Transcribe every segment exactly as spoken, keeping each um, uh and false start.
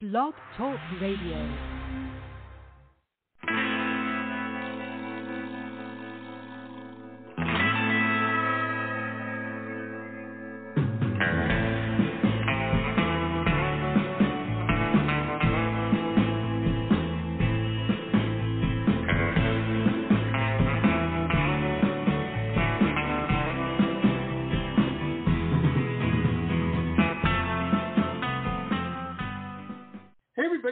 Blog Talk Radio.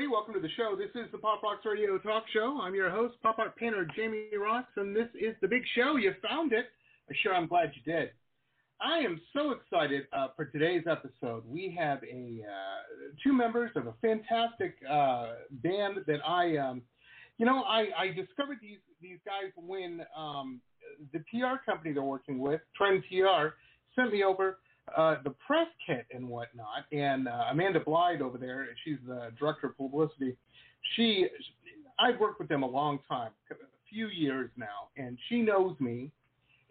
Welcome to the show. This is the Pop Rocks Radio Talk Show. I'm your host, pop art painter Jamie Roxx, and this is The Big Show. You found it. A show I'm glad you did. I am so excited uh, for today's episode. We have a uh, two members of a fantastic uh, band that I, um, you know, I, I discovered these, these guys when um, the P R company they're working with, Trend P R, sent me over Uh, the press kit and whatnot, and uh, Amanda Blide over there, she's the director of publicity. She, I've worked with them a long time, a few years now, and she knows me,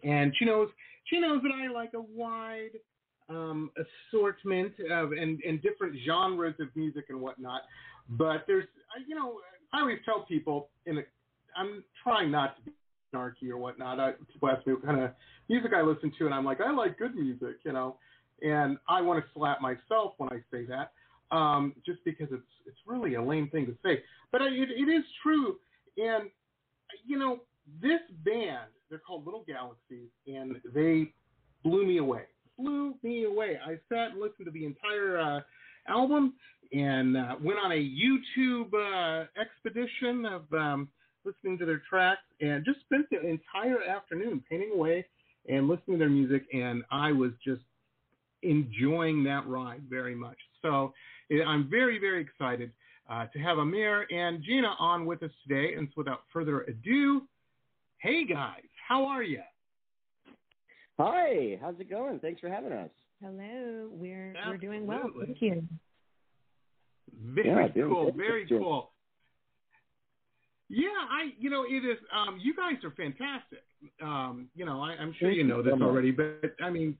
and she knows she knows that I like a wide um, assortment of and, and different genres of music and whatnot. But there's, you know, I always tell people, and I'm trying not to be snarky or whatnot. I, people ask me what kind of music I listen to, and I'm like, I like good music, you know. And I want to slap myself when I say that, um, just because it's it's really a lame thing to say. But I, it, it is true. And, you know, this band, they're called Little Galaxies, and they blew me away. Blew me away. I sat and listened to the entire uh, album and uh, went on a YouTube uh, expedition of um, listening to their tracks and just spent the entire afternoon painting away and listening to their music, and I was just enjoying that ride very much. So I'm very, very excited uh, to have Amir and Gina on with us today. And so without further ado, hey, guys, how are you? Hi, how's it going? Thanks for having us. Hello, we're Absolutely. we're doing well. Thank you. Very yeah, cool, very cool. Yeah, I, you know, it is, um, you guys are fantastic. Um, you know, I, I'm sure you know this already, but I mean,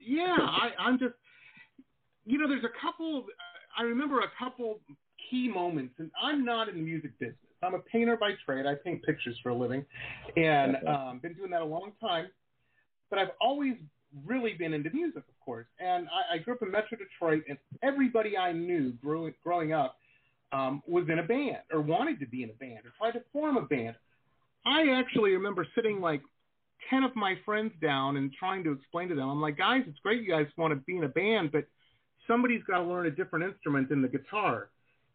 yeah, I, I'm just, you know, there's a couple, uh, I remember a couple key moments, and I'm not in the music business. I'm a painter by trade. I paint pictures for a living, and um, been doing that a long time, but I've always really been into music, of course. And I, I grew up in Metro Detroit, and everybody I knew grew, growing up Um, was in a band or wanted to be in a band or tried to form a band. I actually remember sitting like ten of my friends down and trying to explain to them. I'm like, guys, it's great you guys want to be in a band, but somebody's got to learn a different instrument than the guitar.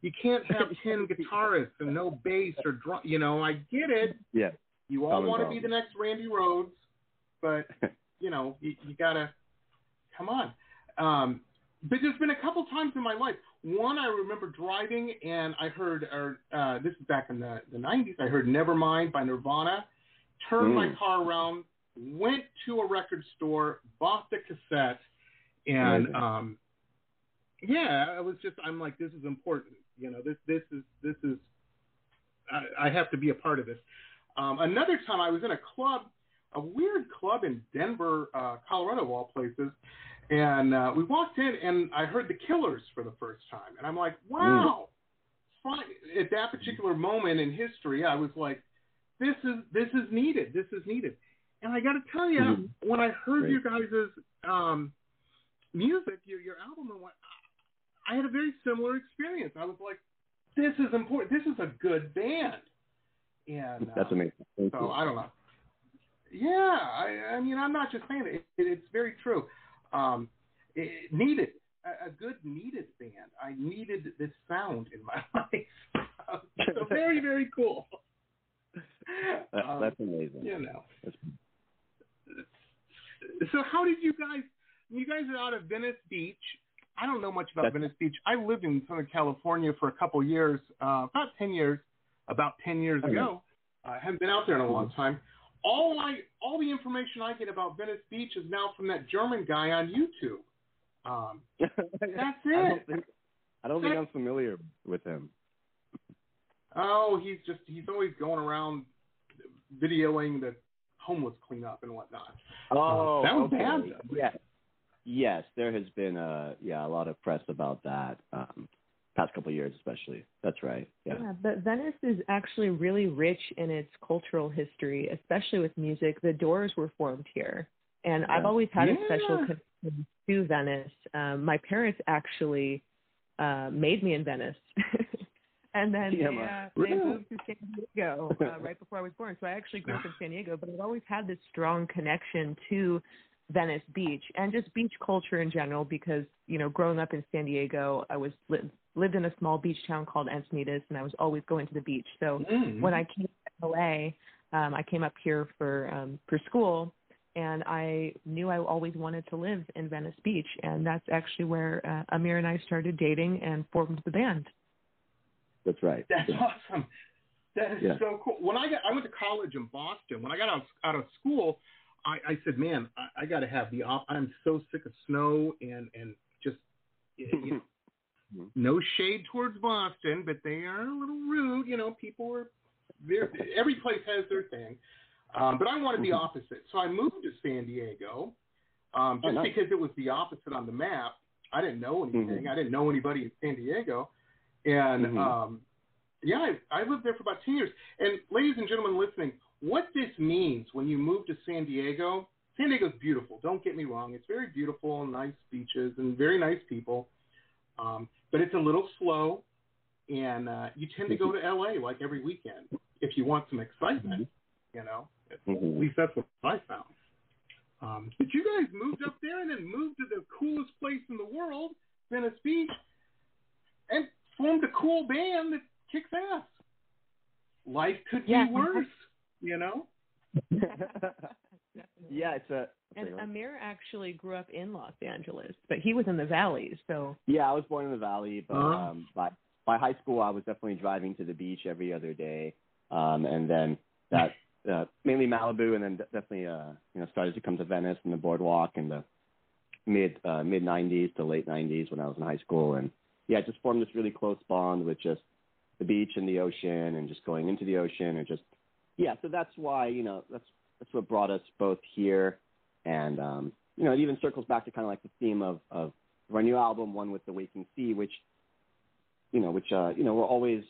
You can't have ten guitarists and no bass or drum. You know, I get it. Yeah. You all want to be the next Randy Rhoads, but, you know, you, you got to – come on. Um, but there's been a couple times in my life – one, I remember driving, and I heard, or uh, this is back in the, the nineties, I heard Nevermind by Nirvana, turned mm. my car around, went to a record store, bought the cassette, and, um, yeah, I was just, I'm like, this is important, you know, this this is, this is, I, I have to be a part of this. Um, another time, I was in a club, a weird club in Denver, uh, Colorado, of all places. And uh, we walked in, and I heard The Killers for the first time. And I'm like, wow. Mm. At that particular moment in history, I was like, this is this is needed. This is needed. And I got to tell you, mm. when I heard Great. you guys' um, music, your, your album, and what, I had a very similar experience. I was like, this is important. This is a good band. And uh, That's amazing. Thank so you. I don't know. Yeah. I, I mean, I'm not just saying it. it it's very true. Um, it needed a, a good needed band. I needed this sound in my life. So very, very cool. That, um, that's amazing. You know. That's... So how did you guys? You guys are out of Venice Beach. I don't know much about that's... Venice Beach. I lived in Southern California for a couple years, uh, about ten years, about ten years okay. ago. I haven't been out there in a long time. All I, all the information I get about Venice Beach is now from that German guy on YouTube. Um, that's it. I don't think, I don't think I'm familiar with him. Oh, he's just, he's always going around videoing the homeless cleanup and whatnot. Oh, uh, that was okay. bad. Though. Yeah. Yes, there has been, uh, yeah, a lot of press about that. Um, past couple of years especially. That's right. Yeah. yeah, but Venice is actually really rich in its cultural history, especially with music. The Doors were formed here. And yeah. I've always had yeah. a special connection to Venice. Um, my parents actually uh, made me in Venice. And then yeah, they, uh, they yeah. moved to San Diego uh, right before I was born. So I actually grew up in San Diego, but I've always had this strong connection to Venice Beach and just beach culture in general because, you know, growing up in San Diego, I was li- lived in a small beach town called Encinitas, and I was always going to the beach. So mm. when I came to L A, um, I came up here for um, for school, and I knew I always wanted to live in Venice Beach, and that's actually where uh, Amir and I started dating and formed the band. That's right. That's yeah. awesome. That is yeah. so cool. When I got, I went to college in Boston. When I got out, out of school, I, I said, "Man, I, I got to have the. I'm so sick of snow and and just you know, no shade towards Boston, but they are a little rude. You know, people are. Every place has their thing, um, but I wanted the opposite. So I moved to San Diego, um, just oh, nice. because it was the opposite on the map. I didn't know anything. Mm-hmm. I didn't know anybody in San Diego." And, mm-hmm. um, yeah, I, I lived there for about ten years. And, ladies and gentlemen listening, what this means when you move to San Diego, San Diego's beautiful. Don't get me wrong. It's very beautiful and nice beaches and very nice people. Um, but it's a little slow, and uh, you tend to go to L A like every weekend if you want some excitement, you know. Mm-hmm. At least that's what I found. Um, but you guys moved up there and then moved to the coolest place in the world, Venice Beach, and formed a cool band that kicks ass. Life could yeah. be worse, you know? yeah, it's a... And right. Amir actually grew up in Los Angeles, but he was in the Valley, so... Yeah, I was born in the Valley, but uh-huh. um, by, by high school, I was definitely driving to the beach every other day, um, and then that uh, mainly Malibu, and then definitely uh, you know started to come to Venice and the boardwalk in the mid uh, mid-nineties to late nineties when I was in high school, and yeah, just formed this really close bond with just the beach and the ocean and just going into the ocean and just, yeah, so that's why, you know, that's that's what brought us both here. And, um, you know, it even circles back to kind of like the theme of, of our new album, One with the Waking Sea, which, you know, which, uh, you know, we're always,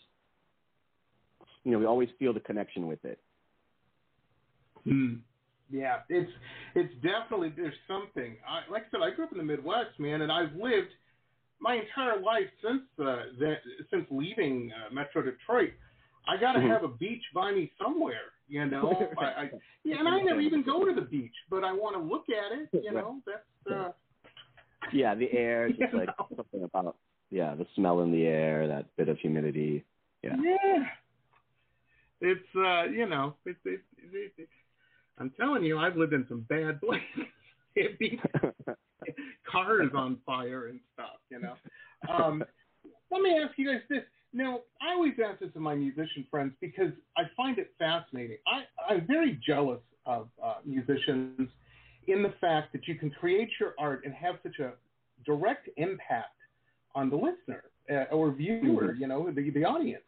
you know, we always feel the connection with it. Hmm. Yeah, it's, it's definitely, there's something. I, like I said, I grew up in the Midwest, man, and I've lived my entire life since uh, that, since leaving uh, Metro Detroit. I got to mm-hmm. have a beach by me somewhere, you know. I, I, yeah, and I never even go to the beach, but I want to look at it, you know. That's uh, yeah, the air, just like know? something about yeah, the smell in the air, that bit of humidity. Yeah, yeah. It's uh, you know, it's, it's, it's, it's I'm telling you, I've lived in some bad places. It'd be cars on fire and stuff, you know. Um, let me ask you guys this. Now, I always ask this of my musician friends because I find it fascinating. I, I'm very jealous of uh, musicians in the fact that you can create your art and have such a direct impact on the listener uh, or viewer, you know, the, the audience.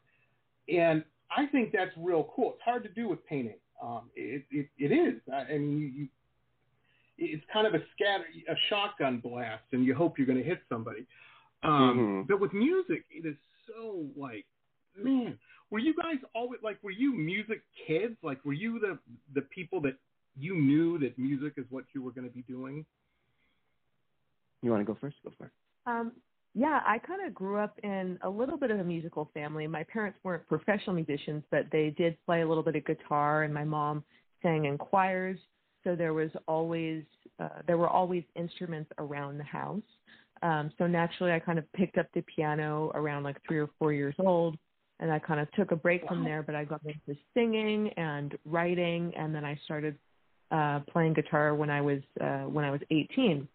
And I think that's real cool. It's hard to do with painting. Um, it, it, it is. I, I mean, you... you it's kind of a scatter, a shotgun blast, and you hope you're going to hit somebody. Um, mm-hmm. But with music, it is so like, man, were you guys always like, were you music kids? Like, were you the, the people that you knew that music is what you were going to be doing? You want to go first? Go first. Um, yeah, I kind of grew up in a little bit of a musical family. My parents weren't professional musicians, but they did play a little bit of guitar, and my mom sang in choirs. So there was always, uh, there were always instruments around the house. Um, so naturally I kind of picked up the piano around like three or four years old, and I kind of took a break from there, but I got into singing and writing. And then I started uh, playing guitar when I was, uh, when I was eighteen,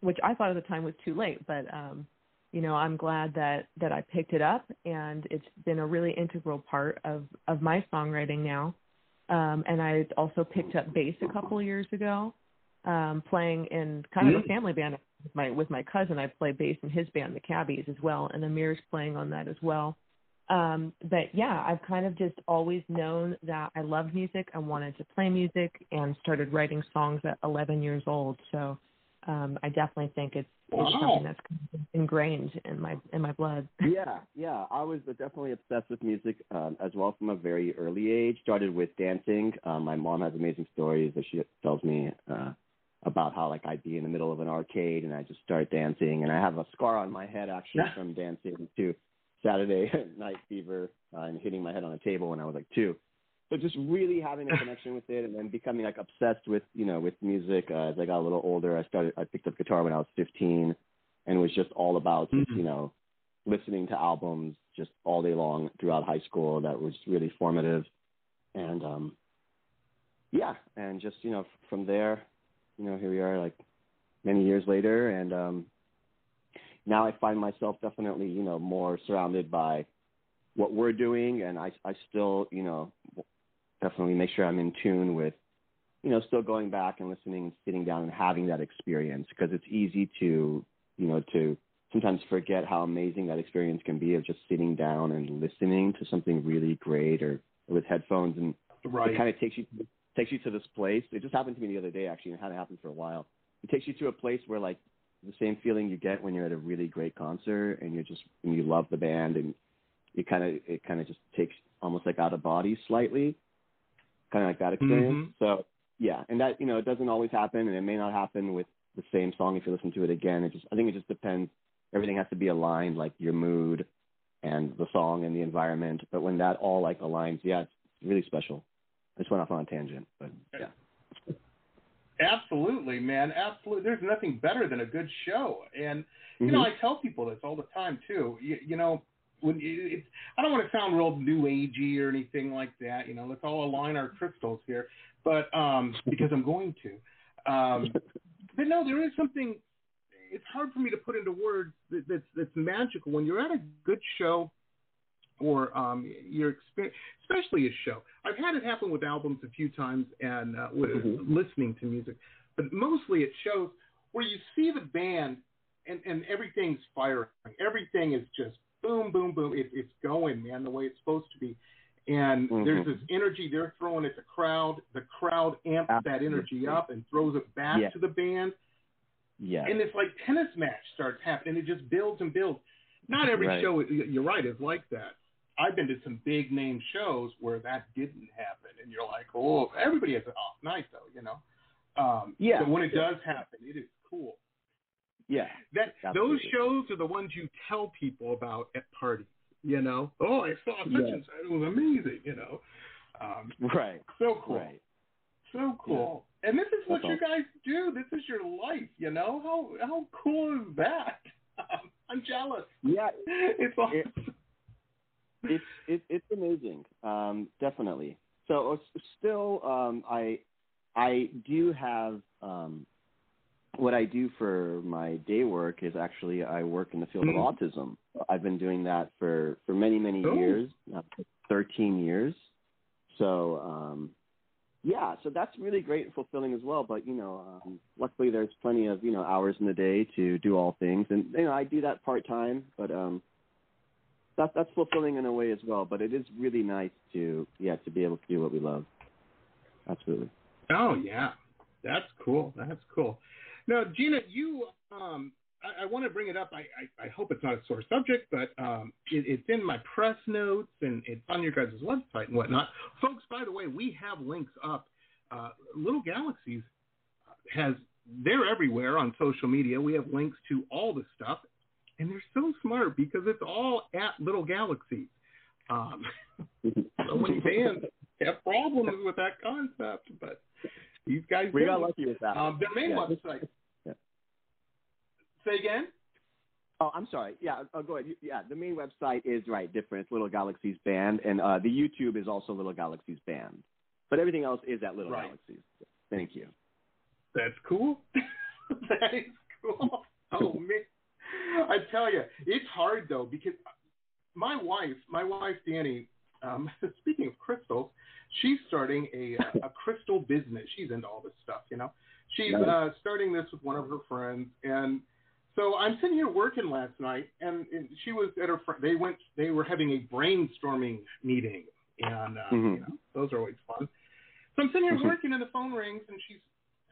which I thought at the time was too late, but um, you know, I'm glad that, that I picked it up, and it's been a really integral part of, of my songwriting now. Um, and I also picked up bass a couple of years ago, um, playing in kind of a family band with my, with my cousin. I play bass in his band, The Cabbies, as well, and Amir's playing on that as well. Um, but, yeah, I've kind of just always known that I loved music. I wanted to play music and started writing songs at eleven years old. So um, I definitely think it's Wow. It's something that's ingrained in my in my blood. Yeah, yeah. I was definitely obsessed with music um, as well from a very early age. Started with dancing. Um, my mom has amazing stories that she tells me uh, about how like I'd be in the middle of an arcade and I just start dancing. And I have a scar on my head actually from dancing to Saturday Night Fever uh, and hitting my head on a table when I was like two. So just really having a connection with it, and then becoming like obsessed with, you know, with music uh, as I got a little older. I started, I picked up guitar when I was fifteen, and was just all about, mm-hmm. just, you know, listening to albums just all day long throughout high school. That was really formative, and um, yeah, and just, you know, from there, you know, here we are like many years later, and um, now I find myself definitely, you know, more surrounded by what we're doing, and I, I still, you know, definitely make sure I'm in tune with, you know, still going back and listening and sitting down and having that experience, because it's easy to, you know, to sometimes forget how amazing that experience can be of just sitting down and listening to something really great, or, or with headphones, and right. It kind of takes you takes you to this place. It just happened to me the other day, actually, and it hadn't happened for a while. It takes you to a place where, like, the same feeling you get when you're at a really great concert and you're just, and you love the band, and it kind of it kind of just takes almost like out of body slightly. Kind of like that experience. Mm-hmm. So, yeah. And that, you know, it doesn't always happen, and it may not happen with the same song if you listen to it again. It just, I think it just depends. Everything has to be aligned, like your mood and the song and the environment. But when that all like aligns, yeah, it's really special. I just went off on a tangent, but yeah. Absolutely, man. Absolutely. There's nothing better than a good show. And, you mm-hmm. know, I tell people this all the time too, you, you know, When it's, I don't want to sound real new agey or anything like that, you know. Let's all align our crystals here, but um, because I'm going to. Um, but no, there is something. It's hard for me to put into words that, that's that's magical when you're at a good show, or um, your experience, especially a show. I've had it happen with albums a few times, and uh, with mm-hmm. listening to music, but mostly it shows where you see the band and and everything's firing. Everything is just boom, boom, boom. It, it's going, man, the way it's supposed to be. And mm-hmm. there's this energy they're throwing at the crowd. The crowd amps Absolutely. that energy up and throws it back yeah. to the band. Yeah. And it's like tennis match starts happening. It just builds and builds. Not every right. show, you're right, is like that. I've been to some big name shows where that didn't happen. And you're like, oh, everybody has an off night, though, you know. Um, yeah. So when it yeah. does happen, it is cool. Yeah, that absolutely. Those shows are the ones you tell people about at parties, you know. Oh, I saw such yeah. and such; it was amazing, you know. Um, right. So cool. Right. So cool. Yeah. And this is what That's you guys do. This is your life, you know. How how cool is that? I'm jealous. Yeah, it's awesome. It, it's it, it's amazing, um, definitely. So still, um, I I do have. Um, What I do for my day work is actually I work in the field mm-hmm. of autism. I've been doing that for, for many, many oh. years, thirteen years. So, um, yeah, so that's really great and fulfilling as well. But, you know, um, luckily there's plenty of, you know, hours in the day to do all things. And, you know, I do that part-time, but um, that, that's fulfilling in a way as well. But it is really nice to, yeah, to be able to do what we love. Absolutely. Oh, yeah. That's cool. That's cool. Now, Gina, you, um, I, I want to bring it up. I, I, I hope it's not a sore subject, but um, it, it's in my press notes, and it's on your guys' website and whatnot. Folks, by the way, we have links up. Uh, Little Galaxies has, they're everywhere on social media. We have links to all the stuff, and they're so smart because it's all at Little Galaxies. Um, so many fans have problems with that concept, but these guys we do. got lucky with that. Um, their main yeah. website. Yeah. Say again? Oh, I'm sorry. Yeah, oh, go ahead. Yeah, the main website is right different. It's Little Galaxies Band, and uh, the YouTube is also Little Galaxies Band, but everything else is at Little right. Galaxies. Thank you. That's cool. That is cool. Oh man, I tell you, it's hard though because my wife, my wife Danny. Um, speaking of crystals, she's starting a, a crystal business. She's into all this stuff, you know. She's uh, starting this with one of her friends, and so I'm sitting here working last night, and, and she was at her friend. They went. They were having a brainstorming meeting, and uh, mm-hmm. you know, those are always fun. So I'm sitting here working, and the phone rings, and she's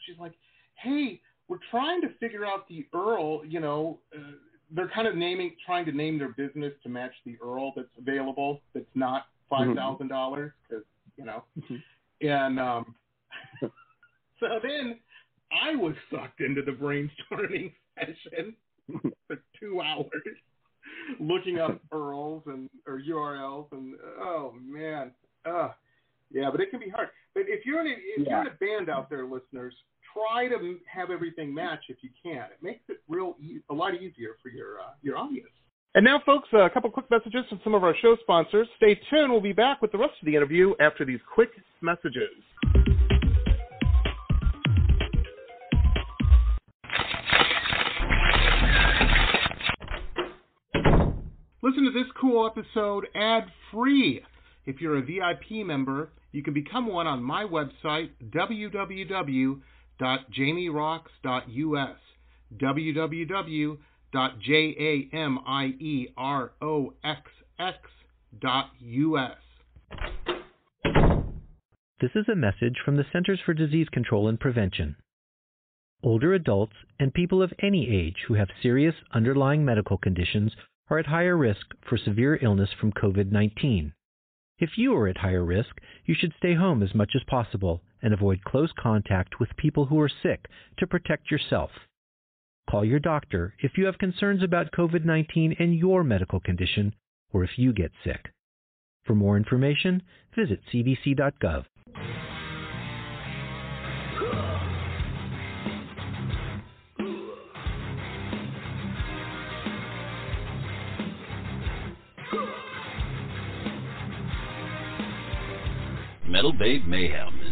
she's like, "Hey, we're trying to figure out the URL, you know, uh, they're kind of naming, trying to name their business to match the URL that's available. That's not five thousand dollars because, you know, and um, so then I was sucked into the brainstorming session for two hours looking up URLs and, or U R Ls and, oh man. Uh, yeah, but it can be hard. But if you're in a, if yeah. you're in a band out there, listeners, try to have everything match if you can. It makes it real e- a lot easier for your uh, your audience. And now, folks, a couple quick messages from some of our show sponsors. Stay tuned. We'll be back with the rest of the interview after these quick messages. Listen to this cool episode ad-free. If you're a V I P member, you can become one on my website, w w w dot jamie roxx dot u s, w w w dot jamie roxx dot u s. This is a message from the Centers for Disease Control and Prevention. Older adults and people of any age who have serious underlying medical conditions are at higher risk for severe illness from covid nineteen. If you are at higher risk, you should stay home as much as possible and avoid close contact with people who are sick to protect yourself. Call your doctor if you have concerns about covid nineteen and your medical condition, or if you get sick. For more information, visit c d c dot gov. Metal Babe Mayhem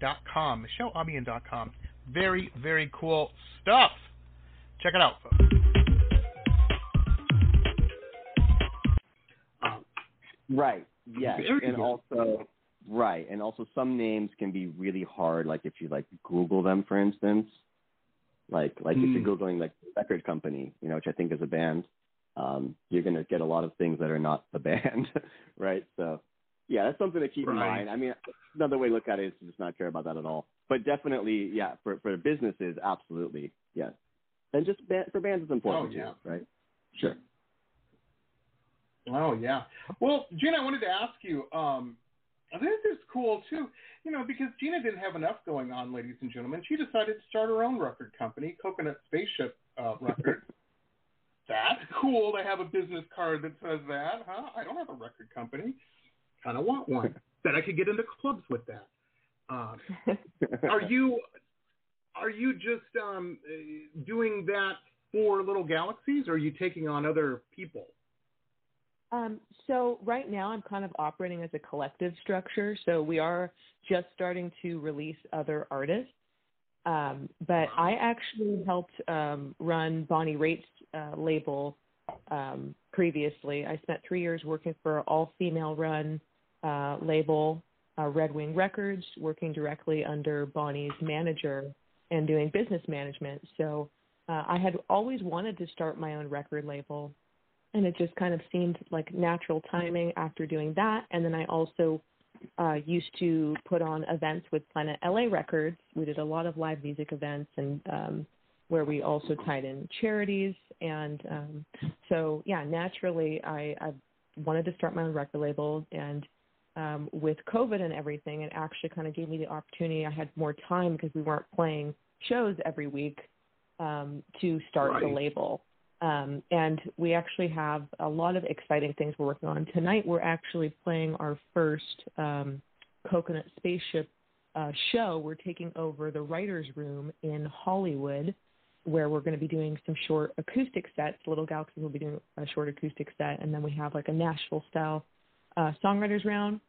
dot com, michelle albion dot com. Very, very cool stuff. Check it out, folks. Right. Yes. And go. also, right. And also, some names can be really hard. Like if you like Google them, for instance, like like mm. if you're Googling like record company, you know, which I think is a band, um, you're gonna get a lot of things that are not the band, right? So. Yeah, that's something to keep right. in mind. I mean, another way to look at it is to just not care about that at all. But definitely, yeah, for, for businesses, absolutely, yes. And just ban- for bands, it's important, oh, yeah. too, right? Sure. Oh, yeah. Well, Gina, I wanted to ask you, um, this is cool, too, you know, because Gina didn't have enough going on, ladies and gentlemen. She decided to start her own record company, Coconut Spaceship uh, Records. That's cool to have a business card that says that, huh? I don't have a record company. Kind of want one. That I could get into clubs with that. Um, are you are you just um, doing that for Little Galaxies, or are you taking on other people? Um, so right now I'm kind of operating as a collective structure. So we are just starting to release other artists. Um, but I actually helped um, run Bonnie Raitt's uh, label um, previously. I spent three years working for an all-female-run uh, label, uh, Red Wing Records, working directly under Bonnie's manager and doing business management. So uh, I had always wanted to start my own record label, and it just kind of seemed like natural timing after doing that. And then I also Uh, used to put on events with Planet L A Records. We did a lot of live music events, and um, where we also tied in charities. And um, so, yeah, naturally, I, I wanted to start my own record label. And um, with COVID and everything, it actually kind of gave me the opportunity. I had more time because we weren't playing shows every week um, to start right. the label. Um, and we actually have a lot of exciting things we're working on. Tonight we're actually playing our first um, Coconut Spaceship uh, show. We're taking over the Writer's Room in Hollywood, where we're going to be doing some short acoustic sets. Little Galaxies will be doing a short acoustic set, and then we have like a Nashville-style uh, songwriters round.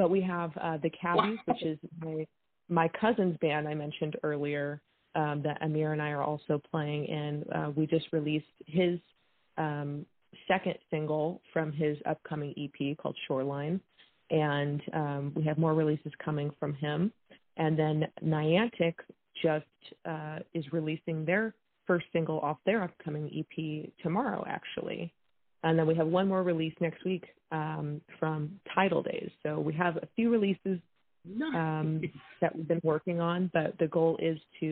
But we have uh, The Cabbies, which is my, my cousin's band I mentioned earlier, Um, that Amir and I are also playing in. Uh, we just released his um, second single from his upcoming E P called Shoreline, and um, we have more releases coming from him. And then Niantic just uh, is releasing their first single off their upcoming E P tomorrow, actually. And then we have one more release next week um, from Tidal Days. So we have a few releases um, that we've been working on, but the goal is to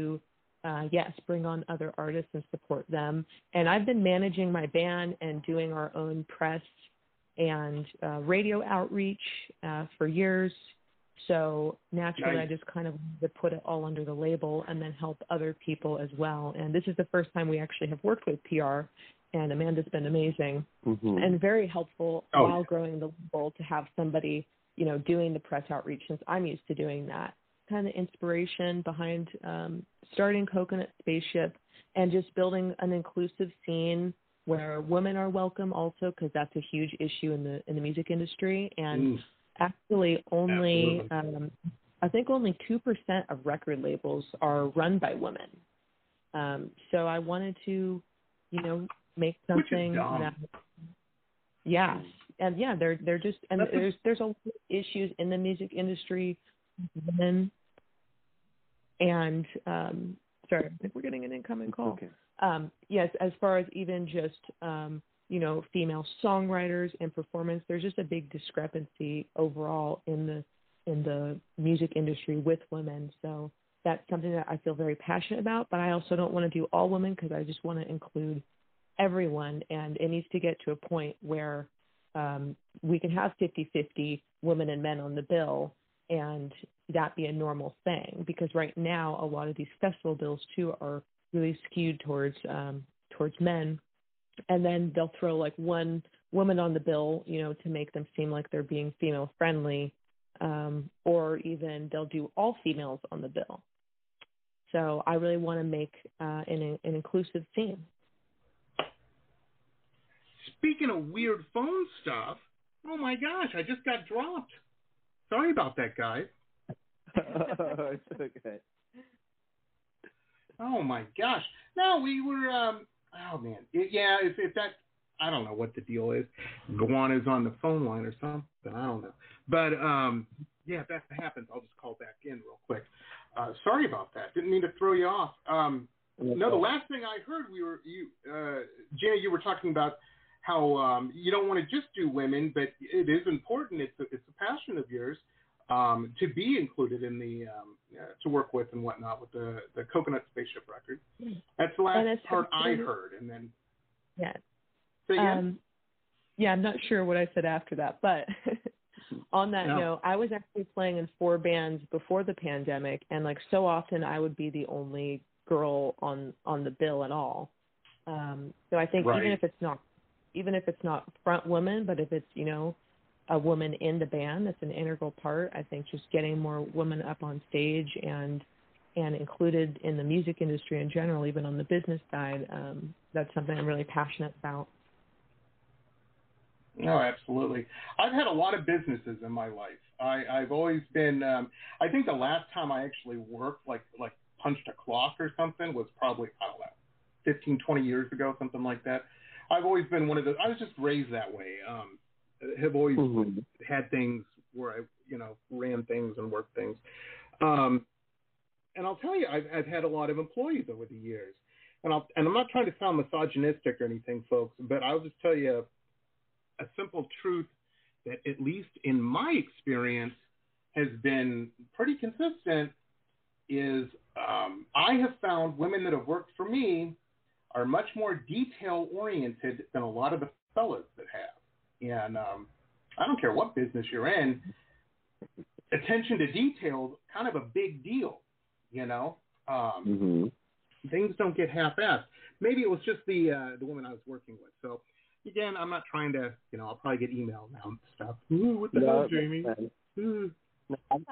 Uh, yes, bring on other artists and support them. And I've been managing my band and doing our own press and uh, radio outreach uh, for years. So naturally, nice. I just kind of put it all under the label and then help other people as well. And this is the first time we actually have worked with P R, and Amanda's been amazing mm-hmm. and very helpful oh. while growing the label to have somebody, you know, doing the press outreach, since I'm used to doing that. Kind of inspiration behind um, starting Coconut Spaceship and just building an inclusive scene where women are welcome also, because that's a huge issue in the in the music industry. And mm. actually only, um, I think only two percent of record labels are run by women. Um, so I wanted to, you know, make something that, yeah. And yeah, they're, they're just, and that's there's, a- there's a lot of issues in the music industry, women. And, um, sorry, I think we're getting an incoming call. Okay. Um, yes, as far as even just, um, you know, female songwriters and performance, there's just a big discrepancy overall in the in the music industry with women. So that's something that I feel very passionate about, but I also don't want to do all women, because I just want to include everyone. And it needs to get to a point where um, we can have fifty-fifty women and men on the bill, and that be a normal thing, because right now a lot of these festival bills too are really skewed towards um, towards men, and then they'll throw like one woman on the bill, you know, to make them seem like they're being female friendly, um, or even they'll do all females on the bill. So I really want to make uh, an, an inclusive scene. Speaking of weird phone stuff, oh my gosh, I just got dropped. Sorry about that, guys. Oh, it's okay. Oh, my gosh. No, we were, um, oh, man. It, yeah, if, if that, I don't know what the deal is. Guana's on the phone line or something. I don't know. But, um, yeah, if that happens, I'll just call back in real quick. Uh, sorry about that. Didn't mean to throw you off. Um, no, the last thing I heard, we were, you, uh, Jenny, you were talking about how um, you don't want to just do women, but it is important. It's a, it's a passion of yours um, to be included in the um, uh, to work with and whatnot with the, the Coconut Spaceship record. That's the last part I heard, and then yeah. So, yeah. Um, yeah, I'm not sure what I said after that, but on that no. note, I was actually playing in four bands before the pandemic, and like so often I would be the only girl on, on the bill at all. Um, so I think right. even if it's not, even if it's not front woman, but if it's, you know, a woman in the band, that's an integral part. I think just getting more women up on stage and, and included in the music industry in general, even on the business side, um, that's something I'm really passionate about. No, absolutely. I've had a lot of businesses in my life. I, I've always been, um, I think the last time I actually worked, like, like punched a clock or something was probably, I don't know, fifteen, twenty years ago, something like that. I've always been one of those. I was just raised that way. Um, have always mm-hmm. had things where I, you know, ran things and worked things. Um, and I'll tell you, I've, I've had a lot of employees over the years. And, I'll, and I'm not trying to sound misogynistic or anything, folks, but I'll just tell you a simple truth that, at least in my experience, has been pretty consistent is um, I have found women that have worked for me are much more detail-oriented than a lot of the fellas that have. And um, I don't care what business you're in, attention to detail is kind of a big deal, you know? Um, mm-hmm. Things don't get half-assed. Maybe it was just the uh, the woman I was working with. So, again, I'm not trying to, you know, I'll probably get email now and stuff. Ooh, what the no, hell, Jamie? Ooh.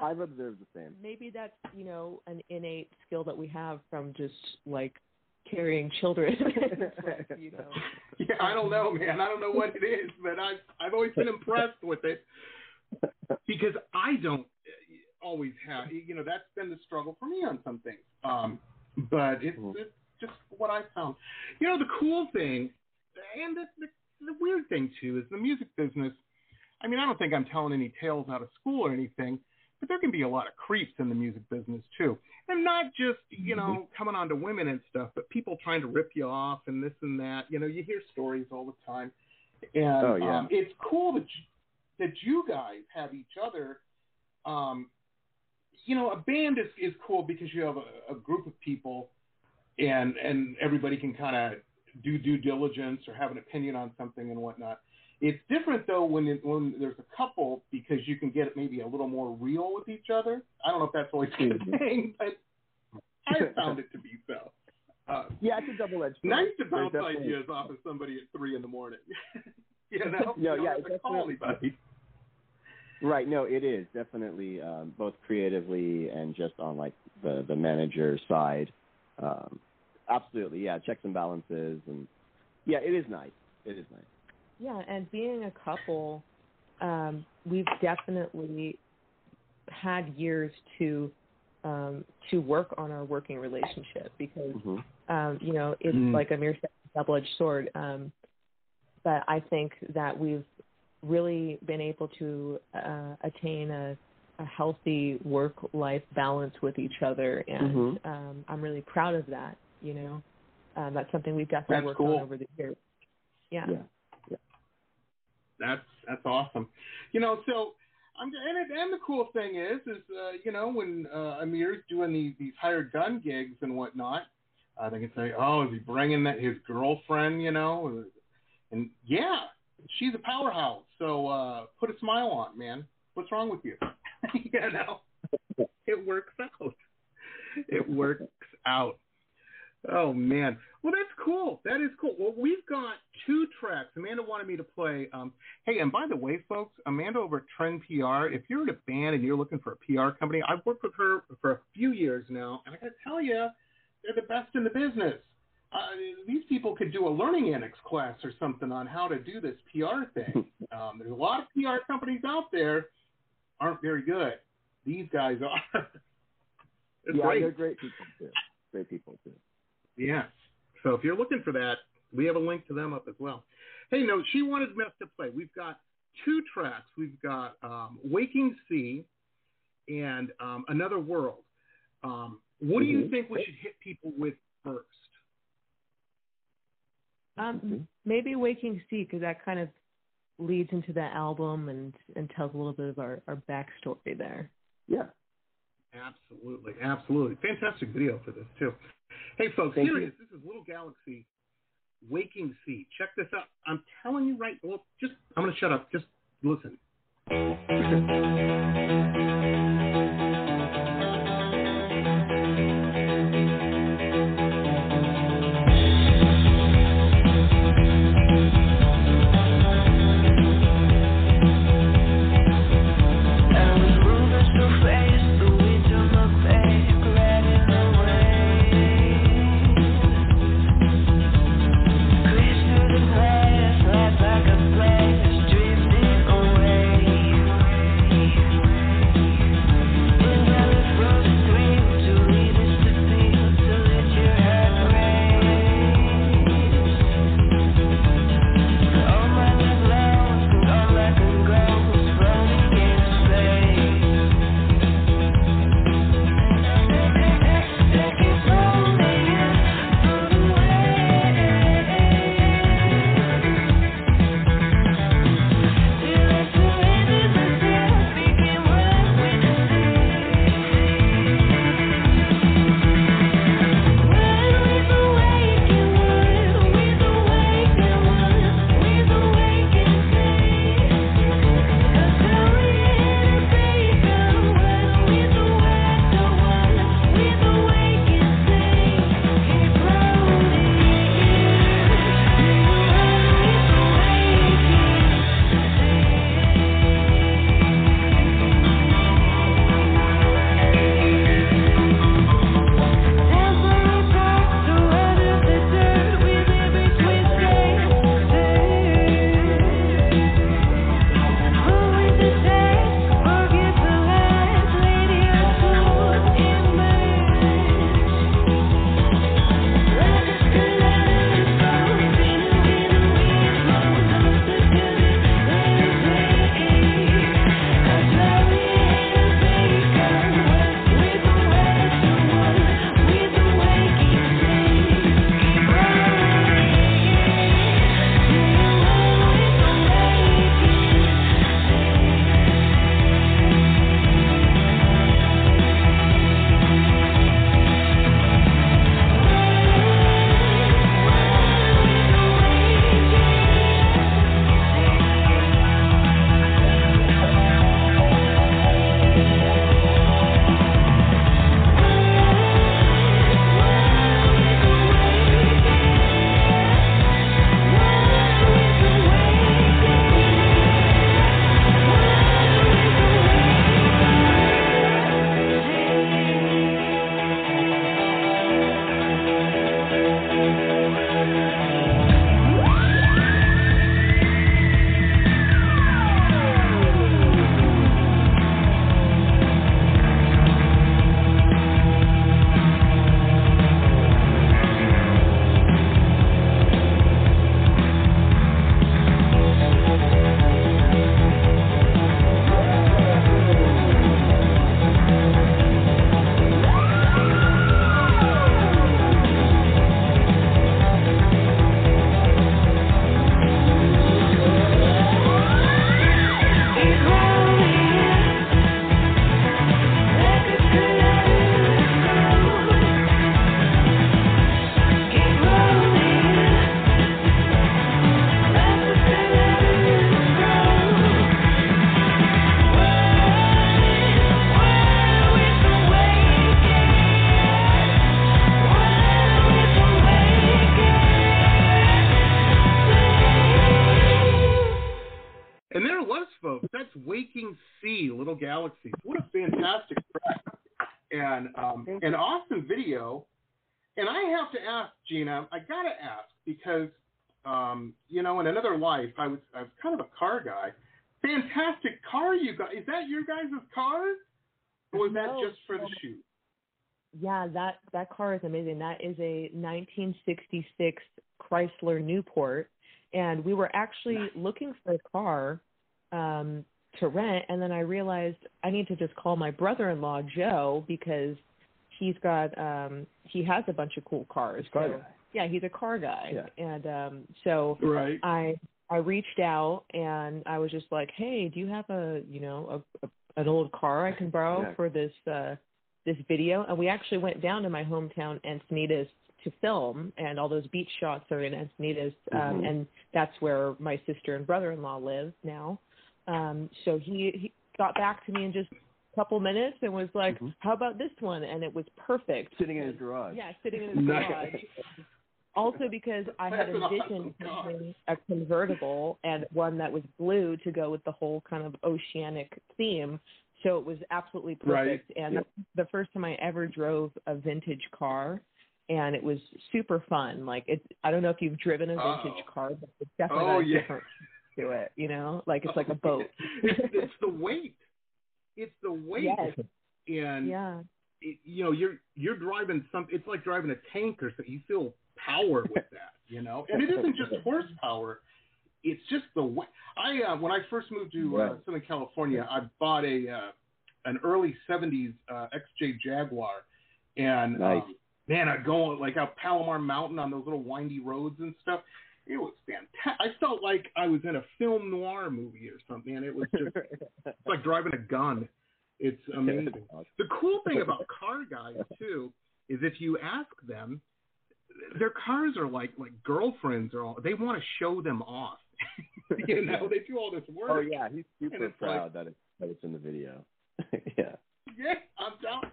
I've observed the same. Maybe that's, you know, an innate skill that we have from just, like, carrying children. Like, you know. Yeah, I don't know, man. I don't know what it is, but I've, I've always been impressed with it because I don't always have, you know, that's been the struggle for me on some things. Um, but it's, it's just what I found. You know, the cool thing, and the, the, the weird thing, too, is the music business. I mean, I don't think I'm telling any tales out of school or anything, but there can be a lot of creeps in the music business, too. And not just, you know, coming on to women and stuff, but people trying to rip you off and this and that. You know, you hear stories all the time. And oh, yeah. um, it's cool that you, that you guys have each other. Um, you know, a band is, is cool because you have a, a group of people and, and everybody can kind of do due diligence or have an opinion on something and whatnot. It's different, though, when it, when there's a couple, because you can get maybe a little more real with each other. I don't know if that's always the thing, but I found it to be so. Uh, yeah, it's a double-edge sword. Nice to bounce ideas off of somebody at three in the morning. You know? No, you yeah, have to call anybody. Right, no, it is definitely um, both creatively and just on, like, the, the manager side. Um, absolutely, yeah, checks and balances. And yeah, it is nice. It is nice. Yeah, and being a couple, um, we've definitely had years to um, to work on our working relationship because, mm-hmm. um, you know, it's mm-hmm. like a mere double-edged sword. Um, but I think that we've really been able to uh, attain a, a healthy work-life balance with each other, and mm-hmm. um, I'm really proud of that, you know. Um, that's something we've definitely that's worked cool. on over the years. Yeah. yeah. That's that's awesome, you know. So, I'm and it, and the cool thing is, is uh, you know, when uh, Amir's doing these these hired gun gigs and whatnot, uh, they can say, "Oh, is he bringing that his girlfriend?" You know, and yeah, she's a powerhouse. So uh, put a smile on, man. What's wrong with you? You know, it works out. It works out. Oh, man. Well, that's cool. That is cool. Well, we've got two tracks. Amanda wanted me to play. Um, hey, and by the way, folks, Amanda over at Trend P R, if you're in a band and you're looking for a P R company, I've worked with her for a few years now, and I got to tell you, they're the best in the business. Uh, these people could do a learning annex class or something on how to do this P R thing. Um, there's a lot of P R companies out there aren't very good. These guys are. They're yeah, great. They're great people, too. Great people, too. Yeah, so if you're looking for that, we have a link to them up as well. Hey, no, she wanted us to play. We've got two tracks. We've got um, Waking Sea and um, Another World. Um, what mm-hmm. do you think we should hit people with first? Um, mm-hmm. Maybe Waking Sea, because that kind of leads into the album and, and tells a little bit of our, our backstory there. Yeah. Absolutely, absolutely. Fantastic video for this, too. Hey, folks, Thank here you. It is. This is Little Galaxy Waking Sea. Check this out. I'm telling you right now. Well, just I'm going to shut up. Just listen. Little Galaxies. What a fantastic track. And um, an awesome video. And I have to ask, Gina, I got to ask because, um, you know, in another life, I was, I was kind of a car guy. Fantastic car you got. Is that your guys' car? Or was no, that just for the shoot? Yeah, that, that car is amazing. That is a nineteen sixty-six Chrysler Newport. And we were actually nice. looking for a car um to rent, and then I realized I need to just call my brother-in-law Joe because he's got um he has a bunch of cool cars. He's so, yeah, he's a car guy, yeah. and um so right. I I reached out and I was just like, hey, do you have a you know a, a, an old car I can borrow yeah. for this uh this video? And we actually went down to my hometown Encinitas to film, and all those beach shots are in Encinitas, um, mm-hmm. and that's where my sister and brother-in-law live now. Um, so he, he got back to me in just a couple minutes and was like, mm-hmm. how about this one? And it was perfect. Sitting in his garage. Yeah, sitting in his garage. Also because I had envisioned oh, a convertible and one that was blue to go with the whole kind of oceanic theme. So it was absolutely perfect. Right. And yep. the first time I ever drove a vintage car, and it was super fun. Like, it, I don't know if you've driven a vintage oh. car, but it's definitely oh, yeah. different to it, you know? Like, it's oh, like a boat. It's, it's the weight. It's the weight. Yes. And, yeah. it, you know, you're you're driving something. It's like driving a tank or something. You feel power with that, you know? And it isn't just horsepower. It's just the way I uh, when I first moved to uh, Southern California, I bought a uh, an early seventies uh, X J Jaguar, and nice. um, man, I go like out Palomar Mountain on those little windy roads and stuff. It was fantastic. I felt like I was in a film noir movie or something. And it was just it's like driving a gun. It's amazing. The cool thing about car guys too is if you ask them, their cars are like like girlfriends or all. They want to show them off. You know, they do all this work. Oh, yeah, he's super proud like, that, it's, that it's in the video. yeah. Yeah, I'm down.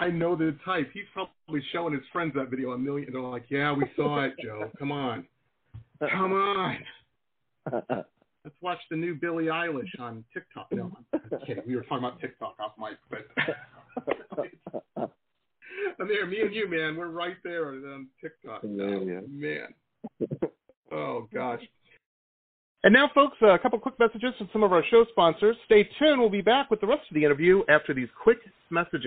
I, I know the type. He's probably showing his friends that video a million. They're like, yeah, we saw it, Joe. Come on. Come on. Let's watch the new Billie Eilish on TikTok. No, I'm kidding. We were talking about TikTok off mic, but Amir, me and you, man, we're right there on TikTok. So, yeah. Man. Oh, gosh. And now, folks, a couple quick messages from some of our show sponsors. Stay tuned. We'll be back with the rest of the interview after these quick messages.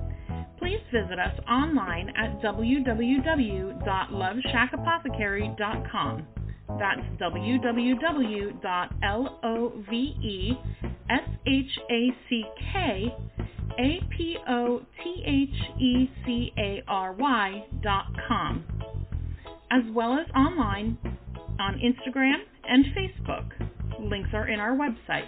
Please visit us online at w w w dot love shack apothecary dot com. That's w w w dot love shack apothecary dot com, as well as online on Instagram and Facebook. Links are in our website.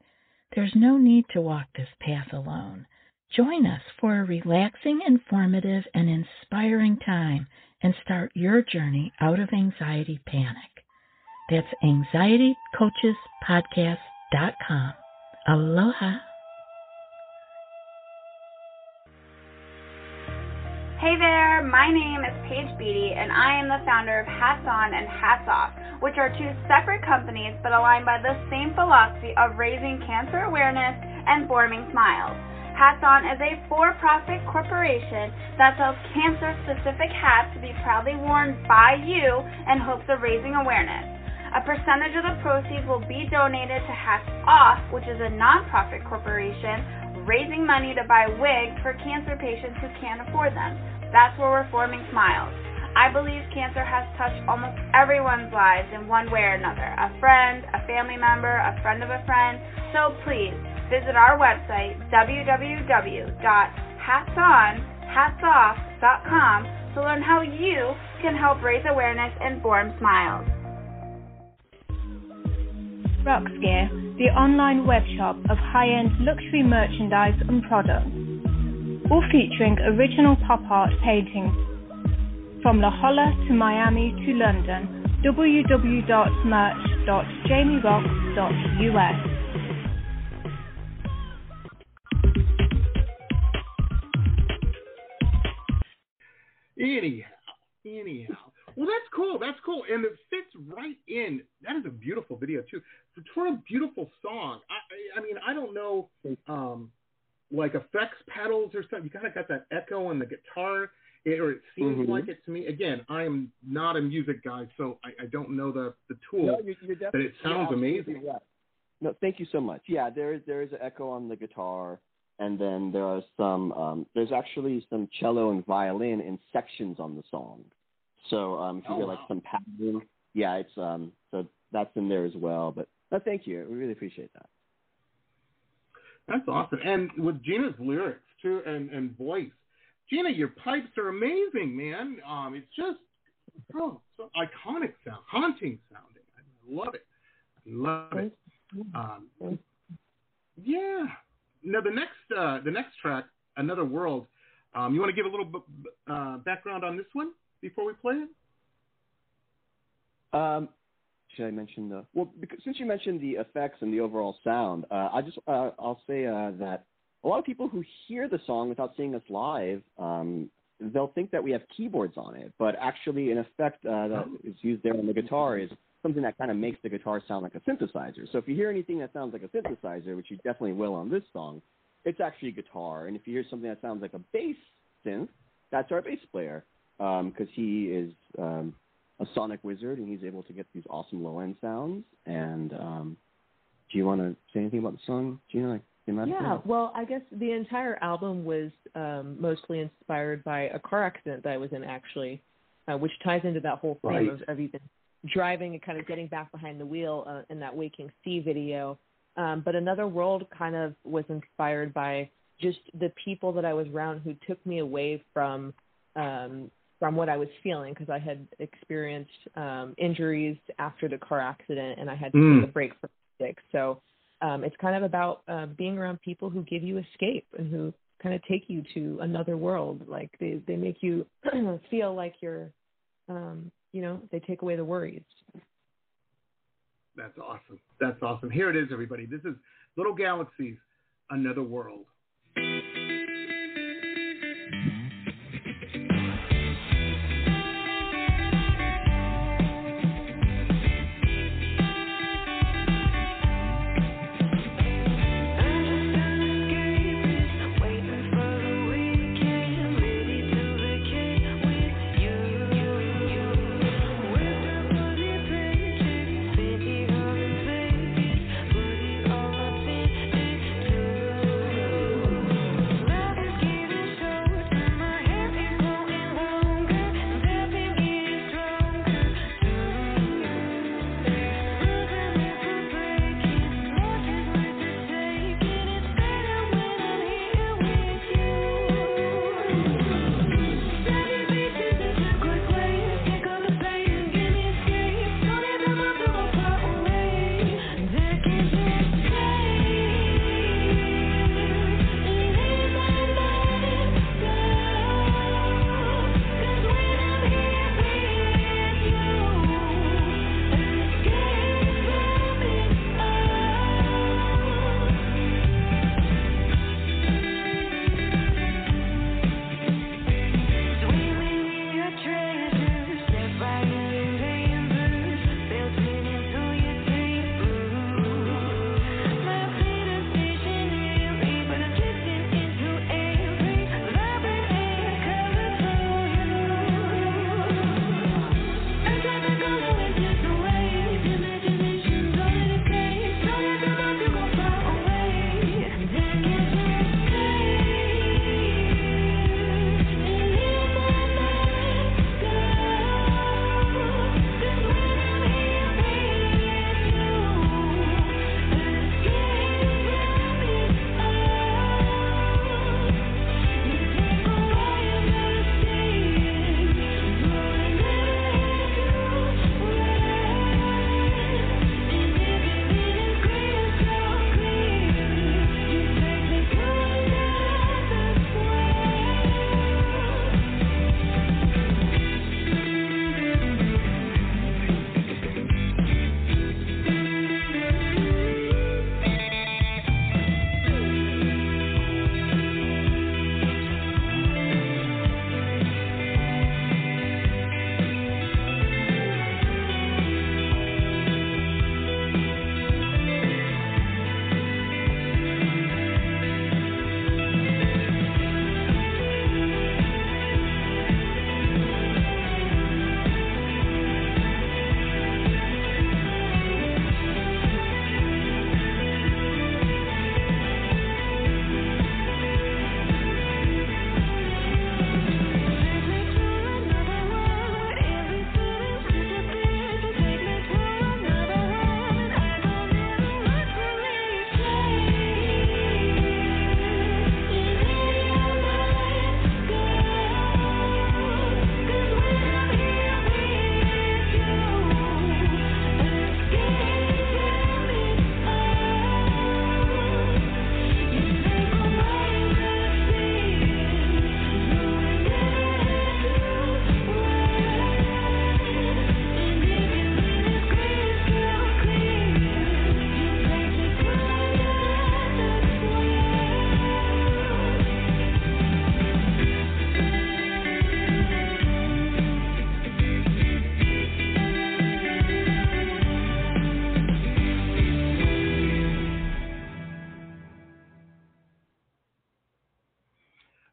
There's no need to walk this path alone. Join us for a relaxing, informative, and inspiring time and start your journey out of anxiety panic. That's anxiety coaches podcast dot com. Aloha. Hey there, my name is Paige Beatty, and I am the founder of Hats On and Hats Off, which are two separate companies but aligned by the same philosophy of raising cancer awareness and forming smiles. Hats On is a for-profit corporation that sells cancer-specific hats to be proudly worn by you in hopes of raising awareness. A percentage of the proceeds will be donated to Hats Off, which is a non-profit corporation raising money to buy wigs for cancer patients who can't afford them. That's where we're forming Smiles. I believe cancer has touched almost everyone's lives in one way or another, a friend, a family member, a friend of a friend. So please visit our website, w w w dot hats on hats off dot com, to learn how you can help raise awareness and form Smiles. Roxgear, the online webshop of high-end luxury merchandise and products, all featuring original pop art paintings. From La Jolla to Miami to London, w w w dot merch dot jamie roxx dot u s. Anyhow, anyhow. Well, that's cool. That's cool. And it fits right in. That is a beautiful video, too. It's a sort of beautiful song. I, I mean, I don't know, um, like effects pedals or something. You kind of got that echo in the guitar. It, or it seems mm-hmm. like it to me. Again, I am not a music guy, so I, I don't know the, the tool, no, you're, you're but it sounds yeah, amazing. Yeah. No, thank you so much. Yeah, there is there is an echo on the guitar, and then there are some, um, there's actually some cello and violin in sections on the song. So um, if you oh, hear wow. like some pattern, yeah, it's um, so that's in there as well. But no, thank you. We really appreciate that. That's awesome. And with Gina's lyrics, too, and, and voice, Gina, your pipes are amazing, man. Um, it's just oh, so iconic sound, haunting sounding. I love it. I love it. Um, yeah. Now the next, uh, the next track, Another World. Um, you want to give a little b- b- uh, background on this one before we play it? Um, should I mention the? Well, because, since you mentioned the effects and the overall sound, uh, I just uh, I'll say uh, that. A lot of people who hear the song without seeing us live, um, they'll think that we have keyboards on it, but actually an effect uh, that is used there on the guitar is something that kind of makes the guitar sound like a synthesizer. So if you hear anything that sounds like a synthesizer, which you definitely will on this song, it's actually guitar. And if you hear something that sounds like a bass synth, that's our bass player, because um, he is um, a sonic wizard and he's able to get these awesome low-end sounds. And um, do you want to say anything about the song, Gina? Like, yeah, well, I guess the entire album was um, mostly inspired by a car accident that I was in, actually, uh, which ties into that whole theme right. of, of even driving and kind of getting back behind the wheel uh, in that Waking Sea video. Um, but Another World kind of was inspired by just the people that I was around who took me away from um, from what I was feeling, because I had experienced um, injuries after the car accident and I had to mm. take a break for music. So. Um, it's kind of about uh, being around people who give you escape and who kind of take you to another world. Like they, they make you feel like you're, um, you know, they take away the worries. That's awesome. That's awesome. Here it is, everybody. This is Little Galaxies, Another World.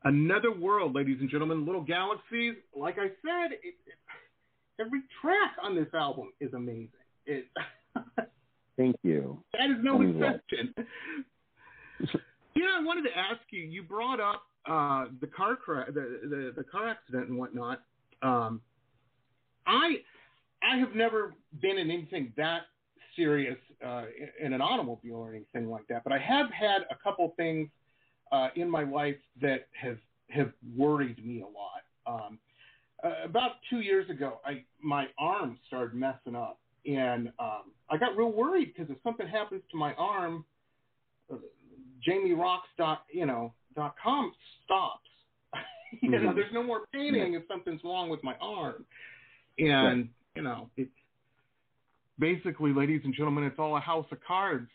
Another World, ladies and gentlemen, Little Galaxies. Like I said, it, it, every track on this album is amazing. It, Thank you. That is no exception. Yeah, I wanted to ask you, you brought up uh, the car crash, the, the, the car accident and whatnot. Um, I I have never been in anything that serious uh, in an automobile or anything like that, but I have had a couple things uh, in my life that have have worried me a lot. Um, uh, about two years ago, I my arm started messing up, and um, I got real worried because if something happens to my arm, uh, Jamie Roxx dot you know dot com stops. you mm-hmm. know, there's no more painting yeah. if something's wrong with my arm, and right. you know it. Basically, ladies and gentlemen, it's all a house of cards.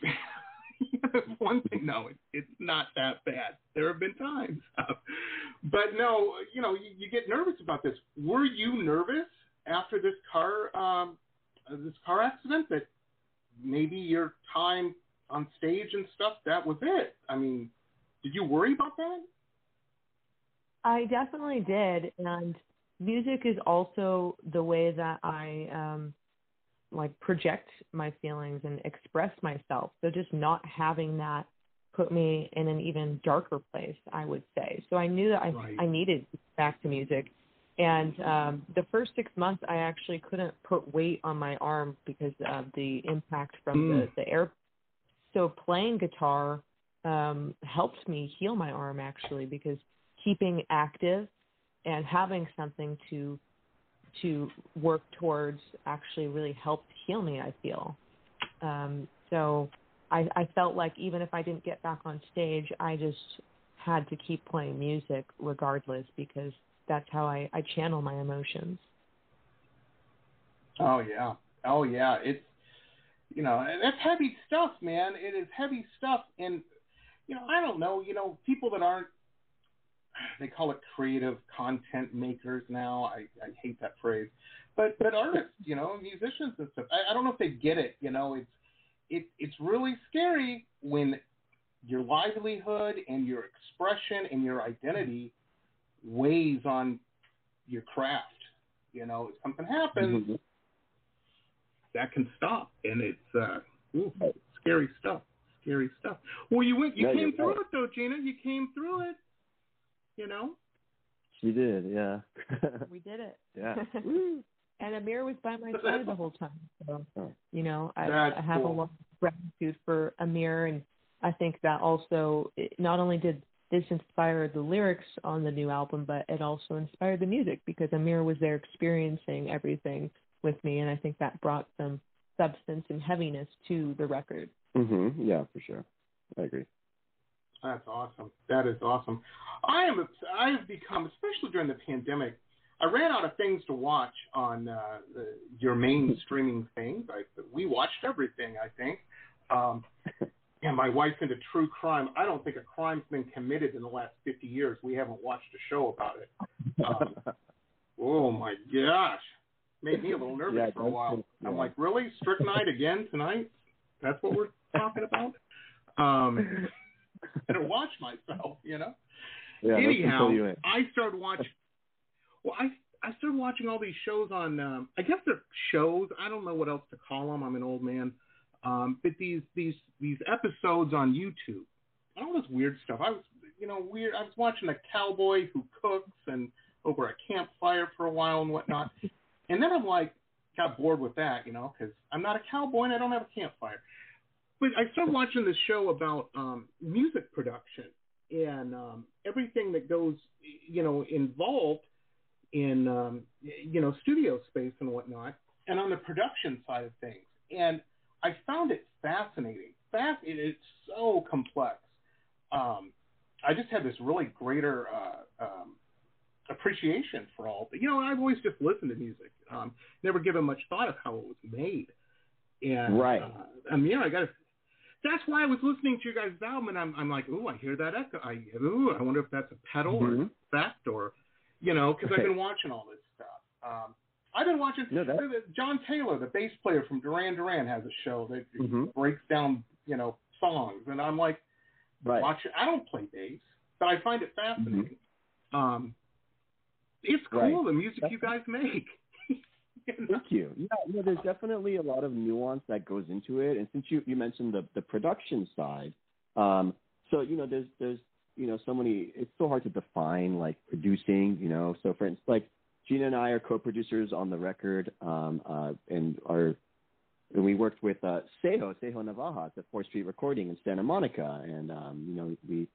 One thing, no, it, it's not that bad. There have been times. But no, you know, you, you get nervous about this. Were you nervous after this car, um, this car accident that maybe your time on stage and stuff, that was it? I mean, did you worry about that? I definitely did. And music is also the way that I... Um, like project my feelings and express myself. So just not having that put me in an even darker place, I would say. So I knew that I, right. I needed back to music. And um, the first six months, I actually couldn't put weight on my arm because of the impact from mm. the, the air. So playing guitar um, helped me heal my arm actually, because keeping active and having something to to work towards actually really helped heal me, I feel. Um, so I, I felt like even if I didn't get back on stage, I just had to keep playing music regardless, because that's how I, I channel my emotions. Oh, yeah. Oh, yeah. It's, you know, that's heavy stuff, man. It is heavy stuff. And, you know, I don't know, you know, people that aren't, they call it creative content makers now. I, I hate that phrase, but, but artists, you know, musicians and stuff, I, I don't know if they get it. You know, it's, it, it's really scary when your livelihood and your expression and your identity weighs on your craft. You know, if something happens mm-hmm. that can stop. And it's uh, ooh, scary stuff, scary stuff. Well, you went, you yeah, came through right. it though, Gina, you came through it. You know? She did, yeah. We did it. Yeah. And Amir was by my side the whole time. So, you know, I, I have cool. a lot of gratitude for Amir. And I think that also, it, not only did this inspire the lyrics on the new album, but it also inspired the music, because Amir was there experiencing everything with me. And I think that brought some substance and heaviness to the record. Mm-hmm. Yeah, for sure. I agree. That's awesome. That is awesome. I am. I have become, especially during the pandemic, I ran out of things to watch on uh, the, your main streaming things. I, we watched everything, I think. Um, and my wife's into true crime. I don't think a crime's been committed in the last fifty years. We haven't watched a show about it. Um, oh, my gosh. Made me a little nervous yeah, for a while. Yeah. I'm like, really? Strychnine again tonight? That's what we're talking about? Um to watch myself, you know. Yeah, anyhow, you I started watching. Well, I I started watching all these shows on. Um, I guess they're shows. I don't know what else to call them. I'm an old man. Um, but these these these episodes on YouTube, all this weird stuff. I was, you know, weird. I was watching a cowboy who cooks and over a campfire for a while and whatnot. And then I'm like, got bored with that, you know, because I'm not a cowboy and I don't have a campfire. But I started watching this show about um, music production and um, everything that goes, you know, involved in, um, you know, studio space and whatnot, and on the production side of things. And I found it fascinating. Fas- it's so complex. Um, I just had this really greater uh, um, appreciation for all. But, you know, I've always just listened to music, um, never given much thought of how it was made. And, right. Uh, Amir, I got to... That's why I was listening to your guys' album, and I'm, I'm like, ooh, I hear that echo. I, ooh, I wonder if that's a pedal mm-hmm. or effect or, you know, because I've been watching all this stuff. Um, I've been watching no, that... John Taylor, the bass player from Duran Duran, has a show that mm-hmm. breaks down, you know, songs, and I'm like, right. watch it. I don't play bass, but I find it fascinating. Um, it's cool, right. The music That's you guys make. You know? Thank you. Yeah, yeah, there's definitely a lot of nuance that goes into it. And since you, you mentioned the, the production side, um, so, you know, there's, there's, you know, so many, it's so hard to define, like, producing, you know. So, for instance, like, Gina and I are co-producers on the record, um, uh, and are, and we worked with uh, Sejo, Sejo Navaja at the Fourth Street Recording in Santa Monica. And, um, you know, we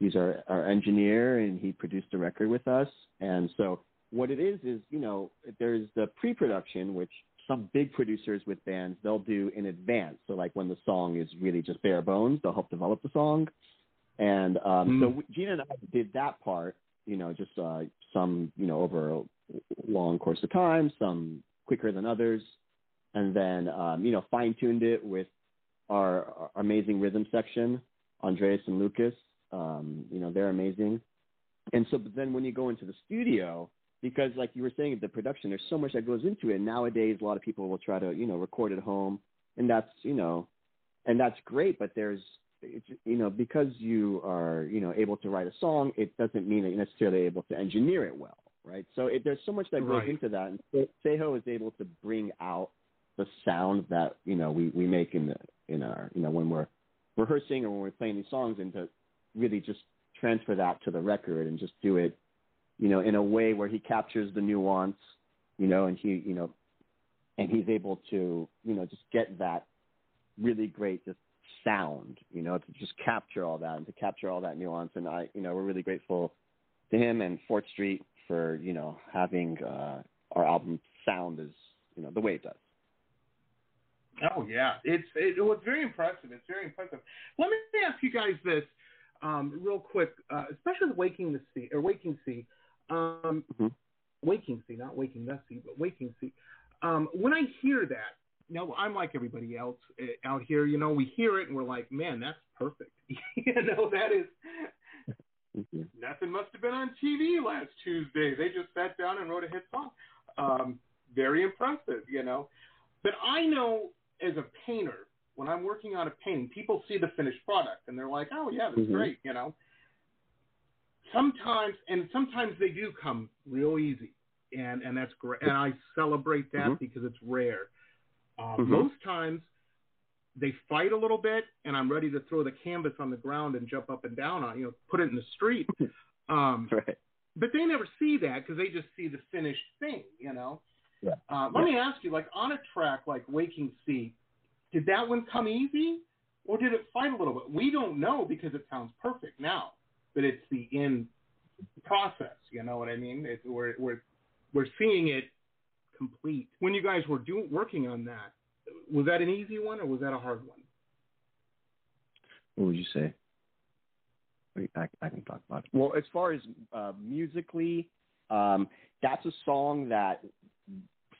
he's our, our engineer, and he produced the record with us. And so what it is is, you know, there's the pre-production, which some big producers with bands, they'll do in advance. So, like, when the song is really just bare bones, they'll help develop the song. And um, mm. so Gina and I did that part, you know, just uh, some, you know, over a long course of time, some quicker than others. And then, um, you know, fine-tuned it with our, our amazing rhythm section, Andreas and Lucas. Um, you know, they're amazing. And so but then when you go into the studio, because like you were saying, the production, there's so much that goes into it. Nowadays, a lot of people will try to, you know, record at home. And that's, you know, and that's great, but there's, It, you know, because you are, you know, able to write a song, it doesn't mean that you're necessarily able to engineer it well, right? So it, there's so much that goes right. into that. And Sejo is able to bring out the sound that, you know, we, we make in the in our, you know, when we're rehearsing or when we're playing these songs, and to really just transfer that to the record and just do it, you know, in a way where he captures the nuance, you know, and he, you know, and he's able to, you know, just get that really great, just sound, you know, to just capture all that and to capture all that nuance. And I, you know, we're really grateful to him and Fourth Street for, you know, having uh, our album sound as, you know, the way it does. Oh yeah. It's, it was very impressive. It's very impressive. Let me ask you guys this um, real quick, uh, especially with Waking the Sea or Waking Sea, um, mm-hmm. Waking Sea, not Waking the Sea, but Waking Sea. Um, when I hear that, no, I'm like everybody else out here. You know, we hear it and we're like, man, that's perfect. You know, that is nothing must have been on T V last Tuesday. They just sat down and wrote a hit song. Um, very impressive, you know. But I know as a painter, when I'm working on a painting, people see the finished product and they're like, oh, yeah, that's mm-hmm. great, you know. Sometimes, and sometimes they do come real easy, and, and that's great. And I celebrate that mm-hmm. because it's rare. Uh, mm-hmm. Most times, they fight a little bit, and I'm ready to throw the canvas on the ground and jump up and down on, you know, put it in the street. Um, right. But they never see that because they just see the finished thing, you know. Yeah. Uh, let yeah. me ask you, like on a track like Waking Sea, did that one come easy, or did it fight a little bit? We don't know because it sounds perfect now, but it's the end process. You know what I mean? It, we're we're we're seeing it. Complete. When you guys were doing working on that, was that an easy one or was that a hard one? What would you say? I, I can talk about it. Well, as far as uh, musically, um, that's a song that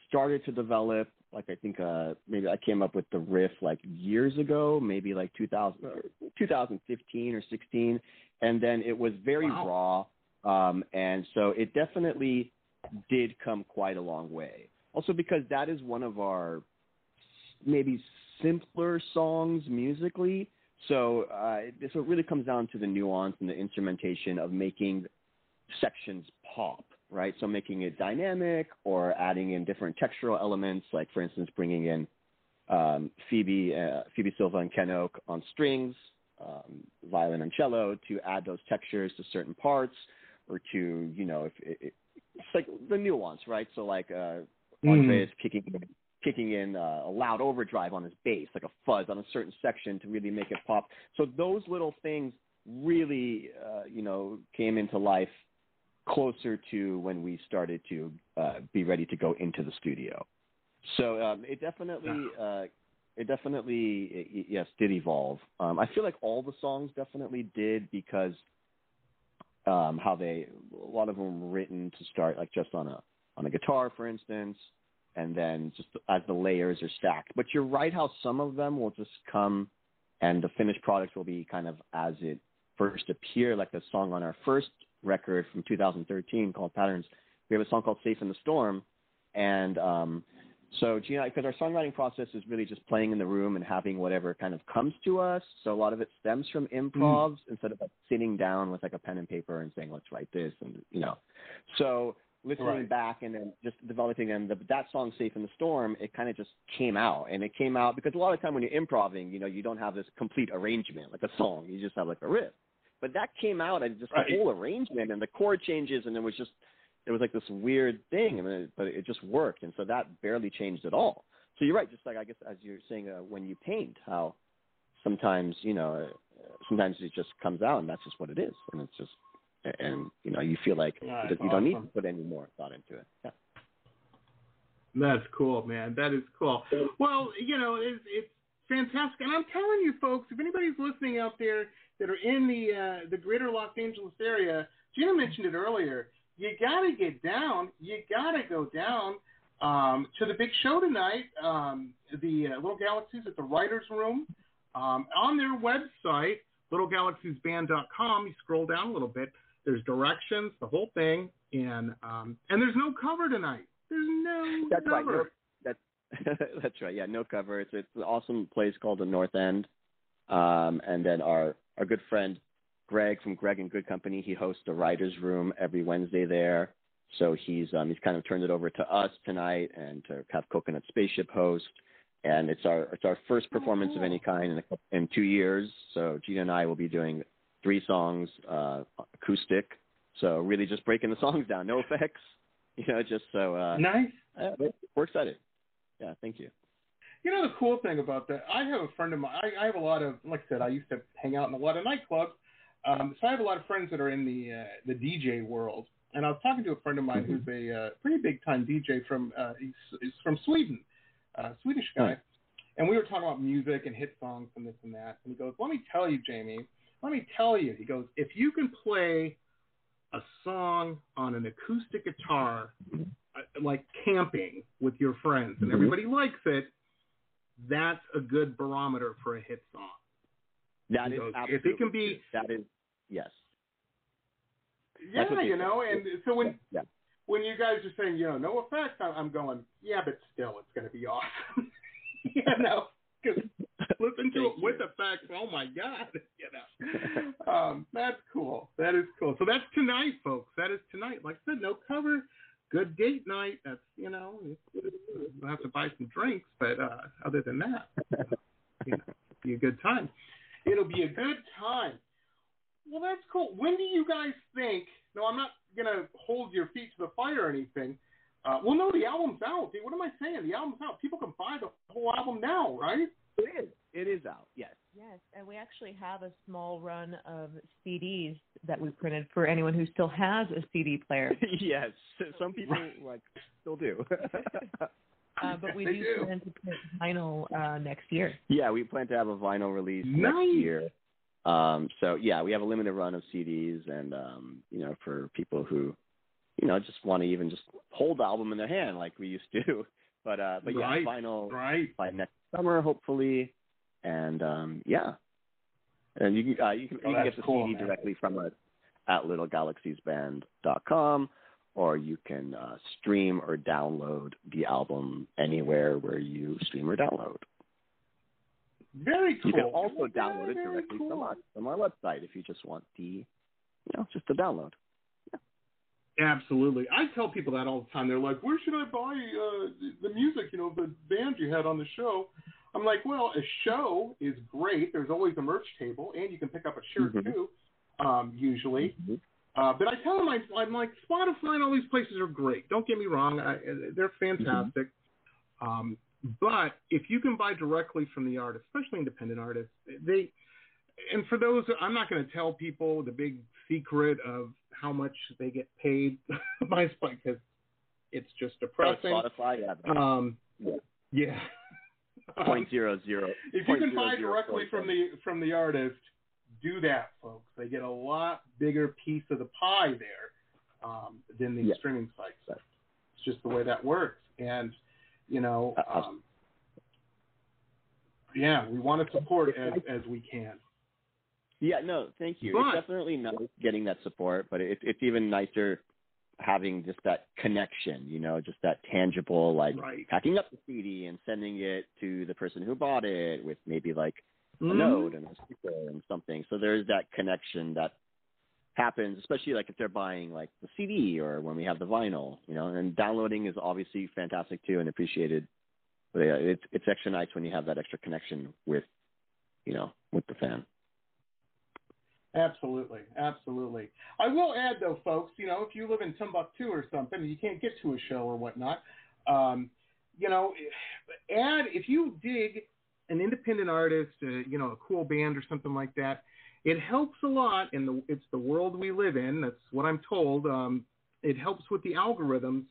started to develop. Like I think uh, maybe I came up with the riff like years ago, maybe like two thousand, or twenty fifteen or sixteen, and then it was very wow. raw, um, and so it definitely did come quite a long way. Also because that is one of our maybe simpler songs musically. So uh, this so it really comes down to the nuance and the instrumentation of making sections pop, right? So making it dynamic or adding in different textural elements, like for instance, bringing in um, Phoebe, uh, Phoebe Silva and Ken Oak on strings, um, violin and cello to add those textures to certain parts or to, you know, if it, it it's like the nuance, right? So like uh, Andreas mm. kicking kicking in uh, a loud overdrive on his bass, like a fuzz on a certain section to really make it pop. So those little things really, uh, you know, came into life closer to when we started to uh, be ready to go into the studio. So um, it definitely, uh, it definitely, it, yes, did evolve. Um, I feel like all the songs definitely did because. Um, how they, a lot of them were written to start like just on a on a guitar, for instance, and then just as the layers are stacked. But you're right how some of them will just come and the finished product will be kind of as it first appeared, like the song on our first record from two thousand thirteen called Patterns. We have a song called Safe in the Storm, and um, So Gina, because our songwriting process is really just playing in the room and having whatever kind of comes to us. So a lot of it stems from improvs mm. instead of like sitting down with like a pen and paper and saying, let's write this. And, you know, so listening right. back and then just developing them. The, that song, Safe in the Storm, it kind of just came out and it came out because a lot of time when you're improvising, you know, you don't have this complete arrangement, like a song, you just have like a riff, but that came out and just right. the whole arrangement and the chord changes. And it was just, it was like this weird thing, and it, but it just worked. And so that barely changed at all. So you're right. Just like, I guess, as you're saying, uh, when you paint, how sometimes, you know, uh, sometimes it just comes out and that's just what it is. And it's just, and you know, you feel like yeah, you awesome. don't need to put any more thought into it. Yeah. That's cool, man. That is cool. Well, you know, it's, it's fantastic. And I'm telling you folks, if anybody's listening out there that are in the, uh, the greater Los Angeles area, Gina mentioned it earlier, you got to get down. You got to go down um, to the big show tonight, um, the uh, Little Galaxies at the Writer's Room. Um, on their website, little galaxies band dot com, you scroll down a little bit, there's directions, the whole thing, and um, and there's no cover tonight. There's no that's cover. Right. No, that's, that's right. Yeah, no cover. It's, it's an awesome place called the North End. Um, and then our, our good friend, Greg from Greg and Good Company, he hosts the Writer's Room every Wednesday there. So he's um, he's kind of turned it over to us tonight and to have Coconut Spaceship host. And it's our it's our first performance oh. of any kind in, a, in two years. So Gina and I will be doing three songs uh, acoustic. So really just breaking the songs down, no effects. You know, just so uh, nice. Uh, we're excited. Yeah, thank you. You know, the cool thing about that, I have a friend of mine. I, I have a lot of, like I said, I used to hang out in a lot of nightclubs. Um, so I have a lot of friends that are in the uh, the D J world, and I was talking to a friend of mine mm-hmm. who's a uh, pretty big time D J from uh, he's, he's from Sweden, uh, Swedish guy, mm. and we were talking about music and hit songs and this and that. And he goes, "Let me tell you, Jamie. Let me tell you." He goes, "If you can play a song on an acoustic guitar, uh, like camping with your friends, and mm-hmm. everybody likes it, that's a good barometer for a hit song." That is goes, if it can be that is yes. Yeah, you know, and so when yeah. when you guys are saying, you know, no effects, I'm going, yeah, but still, it's going to be awesome, you know, because listen to it with effects, oh my god, you know, um, that's cool, that is cool. So that's tonight, folks. That is tonight. Like I said, no cover, good date night. That's you know, we'll have to buy some drinks, but uh, other than that, you know, you know, be a good time. It'll be a good time. Well, that's cool. When do you guys think? No, I'm not going to hold your feet to the fire or anything. Uh, well, no, the album's out. Dude, what am I saying? The album's out. People can buy the whole album now, right? It is. It is out, yes. Yes, and we actually have a small run of C Ds that we printed for anyone who still has a C D player. Yes, some people like still do. Uh, but we do, do plan to print vinyl uh, next year. Yeah, we plan to have a vinyl release nice. next year. Um, so, yeah, we have a limited run of C Ds and, um, you know, for people who, you know, just want to even just hold the album in their hand like we used to. But, uh, but right. yeah, vinyl right. by next summer, hopefully. And, um, yeah. And you can, uh, you can, oh, you can get the cool, C D man. directly from us at little galaxies band dot com. Or you can uh, stream or download the album anywhere where you stream or download. Very cool. You can also download very, it directly cool. from, our, from our website if you just want the, you know, just the download. Yeah. Absolutely. I tell people that all the time. They're like, where should I buy uh, the music, you know, the band you had on the show? I'm like, well, a show is great. There's always a merch table, and you can pick up a shirt, mm-hmm. too, um, usually. Mm-hmm. Uh, but I tell them, I, I'm like, Spotify and all these places are great. Don't get me wrong. I, they're fantastic. Mm-hmm. Um, but if you can buy directly from the artist, especially independent artists, they and for those, I'm not going to tell people the big secret of how much they get paid by Spotify because it's just depressing. Oh, Spotify, yeah. Um, yeah. yeah. Point zero zero. If you can buy directly from the from the artist, do that, folks. They get a lot bigger piece of the pie there um, than the yeah. streaming sites. That's, it's just the way that works. And, you know, um, yeah, we want to support as, as we can. Yeah, no, thank you. But, it's definitely nice getting that support, but it, it's even nicer having just that connection, you know, just that tangible, like right. packing up the C D and sending it to the person who bought it with maybe like mm-hmm. a note and a sticker and something. So there is that connection that happens, especially like if they're buying like the C D or when we have the vinyl, you know, and downloading is obviously fantastic too and appreciated. But yeah, it's, it's extra nice when you have that extra connection with, you know, with the fan. Absolutely. Absolutely. I will add though, folks, you know, if you live in Timbuktu or something, you can't get to a show or whatnot. Um, you know, add, if you dig an independent artist, uh, you know, a cool band or something like that, it helps a lot. And the, it's the world we live in. That's what I'm told. Um, it helps with the algorithms.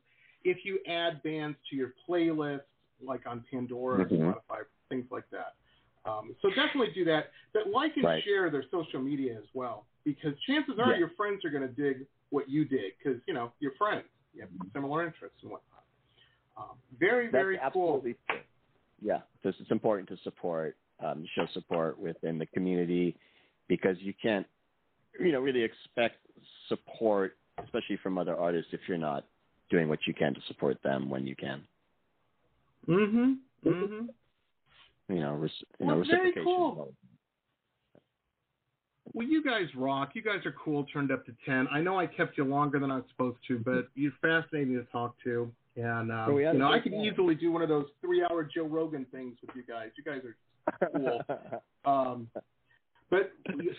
If you add bands to your playlist, like on Pandora, mm-hmm. Spotify, things like that. Um, so definitely do that. But like and right. share their social media as well, because chances are yeah. your friends are going to dig what you dig, because, you know, you're friends. You have similar interests and whatnot. Um, very, That's very cool. True. Yeah, so it's important to support, um, show support within the community, because you can't, you know, really expect support, especially from other artists, if you're not doing what you can to support them when you can. Mm-hmm. Mm-hmm. You know, res- you well, know reciprocation. Very cool. Well, you guys rock. You guys are cool. Turned up to ten. I know I kept you longer than I was supposed to, but you're fascinating to talk to. And um, so you know, I could fun. easily do one of those three-hour Joe Rogan things with you guys. You guys are cool. um, but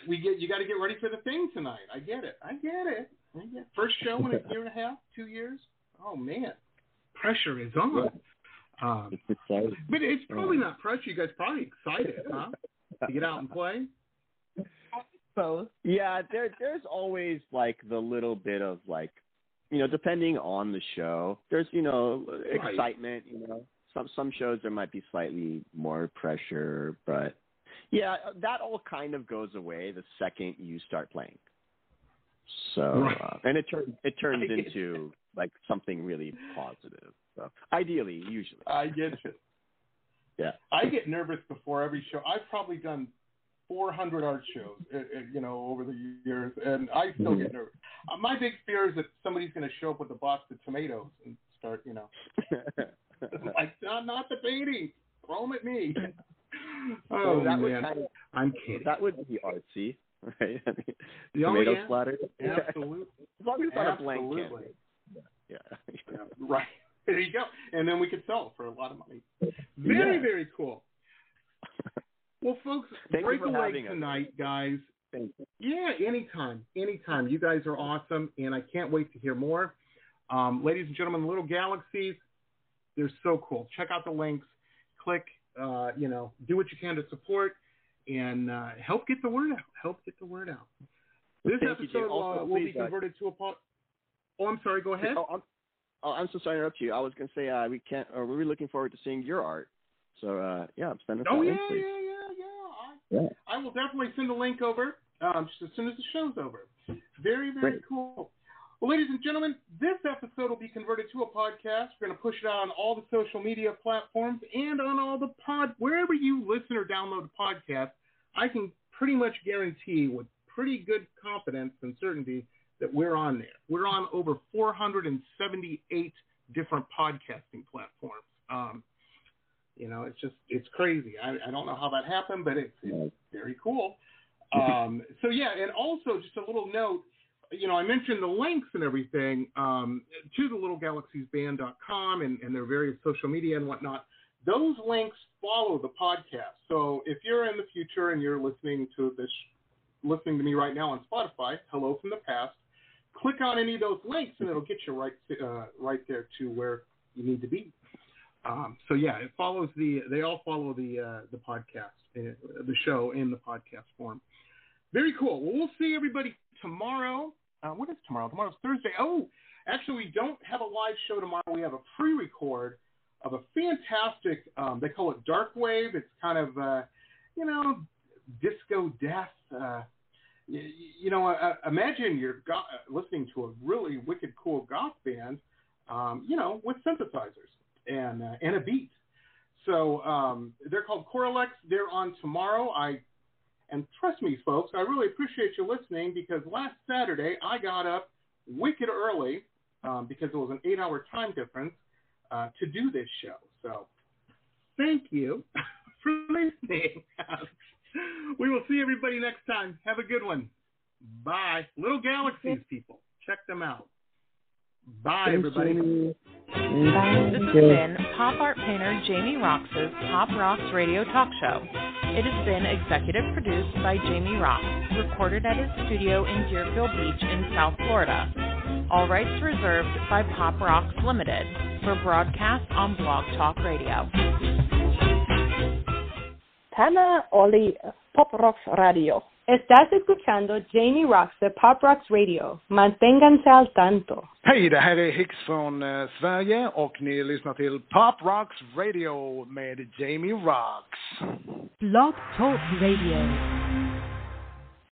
we get you got to get ready for the thing tonight. I get it. I get it. I get it. First show in a year and a half, two years. Oh man, pressure is on. Yeah. Um, it's but it's probably not pressure. You guys probably excited, huh? To get out and play. Both. Yeah, there, there's always like the little bit of like, you know, depending on the show. There's you know right. excitement. You know, some some shows there might be slightly more pressure, but yeah, that all kind of goes away the second you start playing. So right. uh, and it turns it turns into like something really positive. So, ideally, usually. I get you. Yeah. I get nervous before every show. I've probably done four hundred art shows, you know, over the years, and I still get nervous. My big fear is that somebody's going to show up with a box of tomatoes and start, you know, like, I'm not the painting. Throw them at me. Oh, so that man. Would kind of, I'm kidding. That would be artsy, right? I mean, oh, tomato yeah. splatter. Absolutely. As long as it's not a blank canvas. Yeah. Yeah. yeah. Right. There you go. And then we could sell for a lot of money. Very, yeah. very cool. Well, folks, Thank break away tonight, us. guys. Thank you. Yeah, anytime. Anytime. You guys are awesome, and I can't wait to hear more. Um, ladies and gentlemen, Little Galaxies, they're so cool. Check out the links. Click, uh, you know, do what you can to support, and uh, help get the word out. Help get the word out. This Thank episode also, uh, will be converted uh, to a pod. Oh, I'm sorry. Go ahead. Oh, Oh, I'm so sorry to interrupt you. I was going to say uh, we can't. Or we're looking forward to seeing your art. So uh, yeah, send us oh, that yeah, link. Oh yeah, yeah, yeah, yeah. I will definitely send the link over um, just as soon as the show's over. Very, very Great. cool. Well, ladies and gentlemen, this episode will be converted to a podcast. We're going to push it out on all the social media platforms and on all the pod wherever you listen or download a podcast. I can pretty much guarantee with pretty good confidence and certainty that we're on there. We're on over four hundred seventy-eight different podcasting platforms. Um, you know, it's just, it's crazy. I, I don't know how that happened, but it's, it's very cool. Um, so yeah. And also just a little note, you know, I mentioned the links and everything um, to the little galaxies band dot com and, and their various social media and whatnot. Those links follow the podcast. So if you're in the future and you're listening to this, listening to me right now on Spotify, hello from the past, click on any of those links, and it'll get you right to, uh, right there to where you need to be. Um, so yeah, it follows the. They all follow the uh, the podcast, uh, the show in the podcast form. Very cool. Well, we'll see everybody tomorrow. Uh, what is tomorrow? Tomorrow's Thursday. Oh, actually, we don't have a live show tomorrow. We have a pre-record of a fantastic. Um, they call it Dark Wave. It's kind of uh, you know disco death. Uh, you, you know, uh, imagine you're go- listening to a really wicked cool goth band, um, you know, with synthesizers and uh, and a beat. So um, they're called Coralex. They're on tomorrow. I and trust me, folks, I really appreciate you listening because last Saturday I got up wicked early um, because it was an eight-hour time difference uh, to do this show. So thank you for listening. We will see everybody next time. Have a good one. Bye. Little Galaxies, people. Check them out. Bye, everybody. This has been pop art painter Jamie Roxx's Pop Rocks Radio Talk Show. It has been executive produced by Jamie Roxx, recorded at his studio in Deerfield Beach in South Florida. All rights reserved by Pop Rocks Limited for broadcast on Blog Talk Radio. Tana Oli, Pop Rocks Radio. Estás escuchando Jamie Roxx de Pop Rocks Radio. Manténganse al tanto. Hej, det här är Hicks från eh, Sverige och ni lyssnar till Pop Rocks Radio med Jamie Roxx. Blog Talk Radio.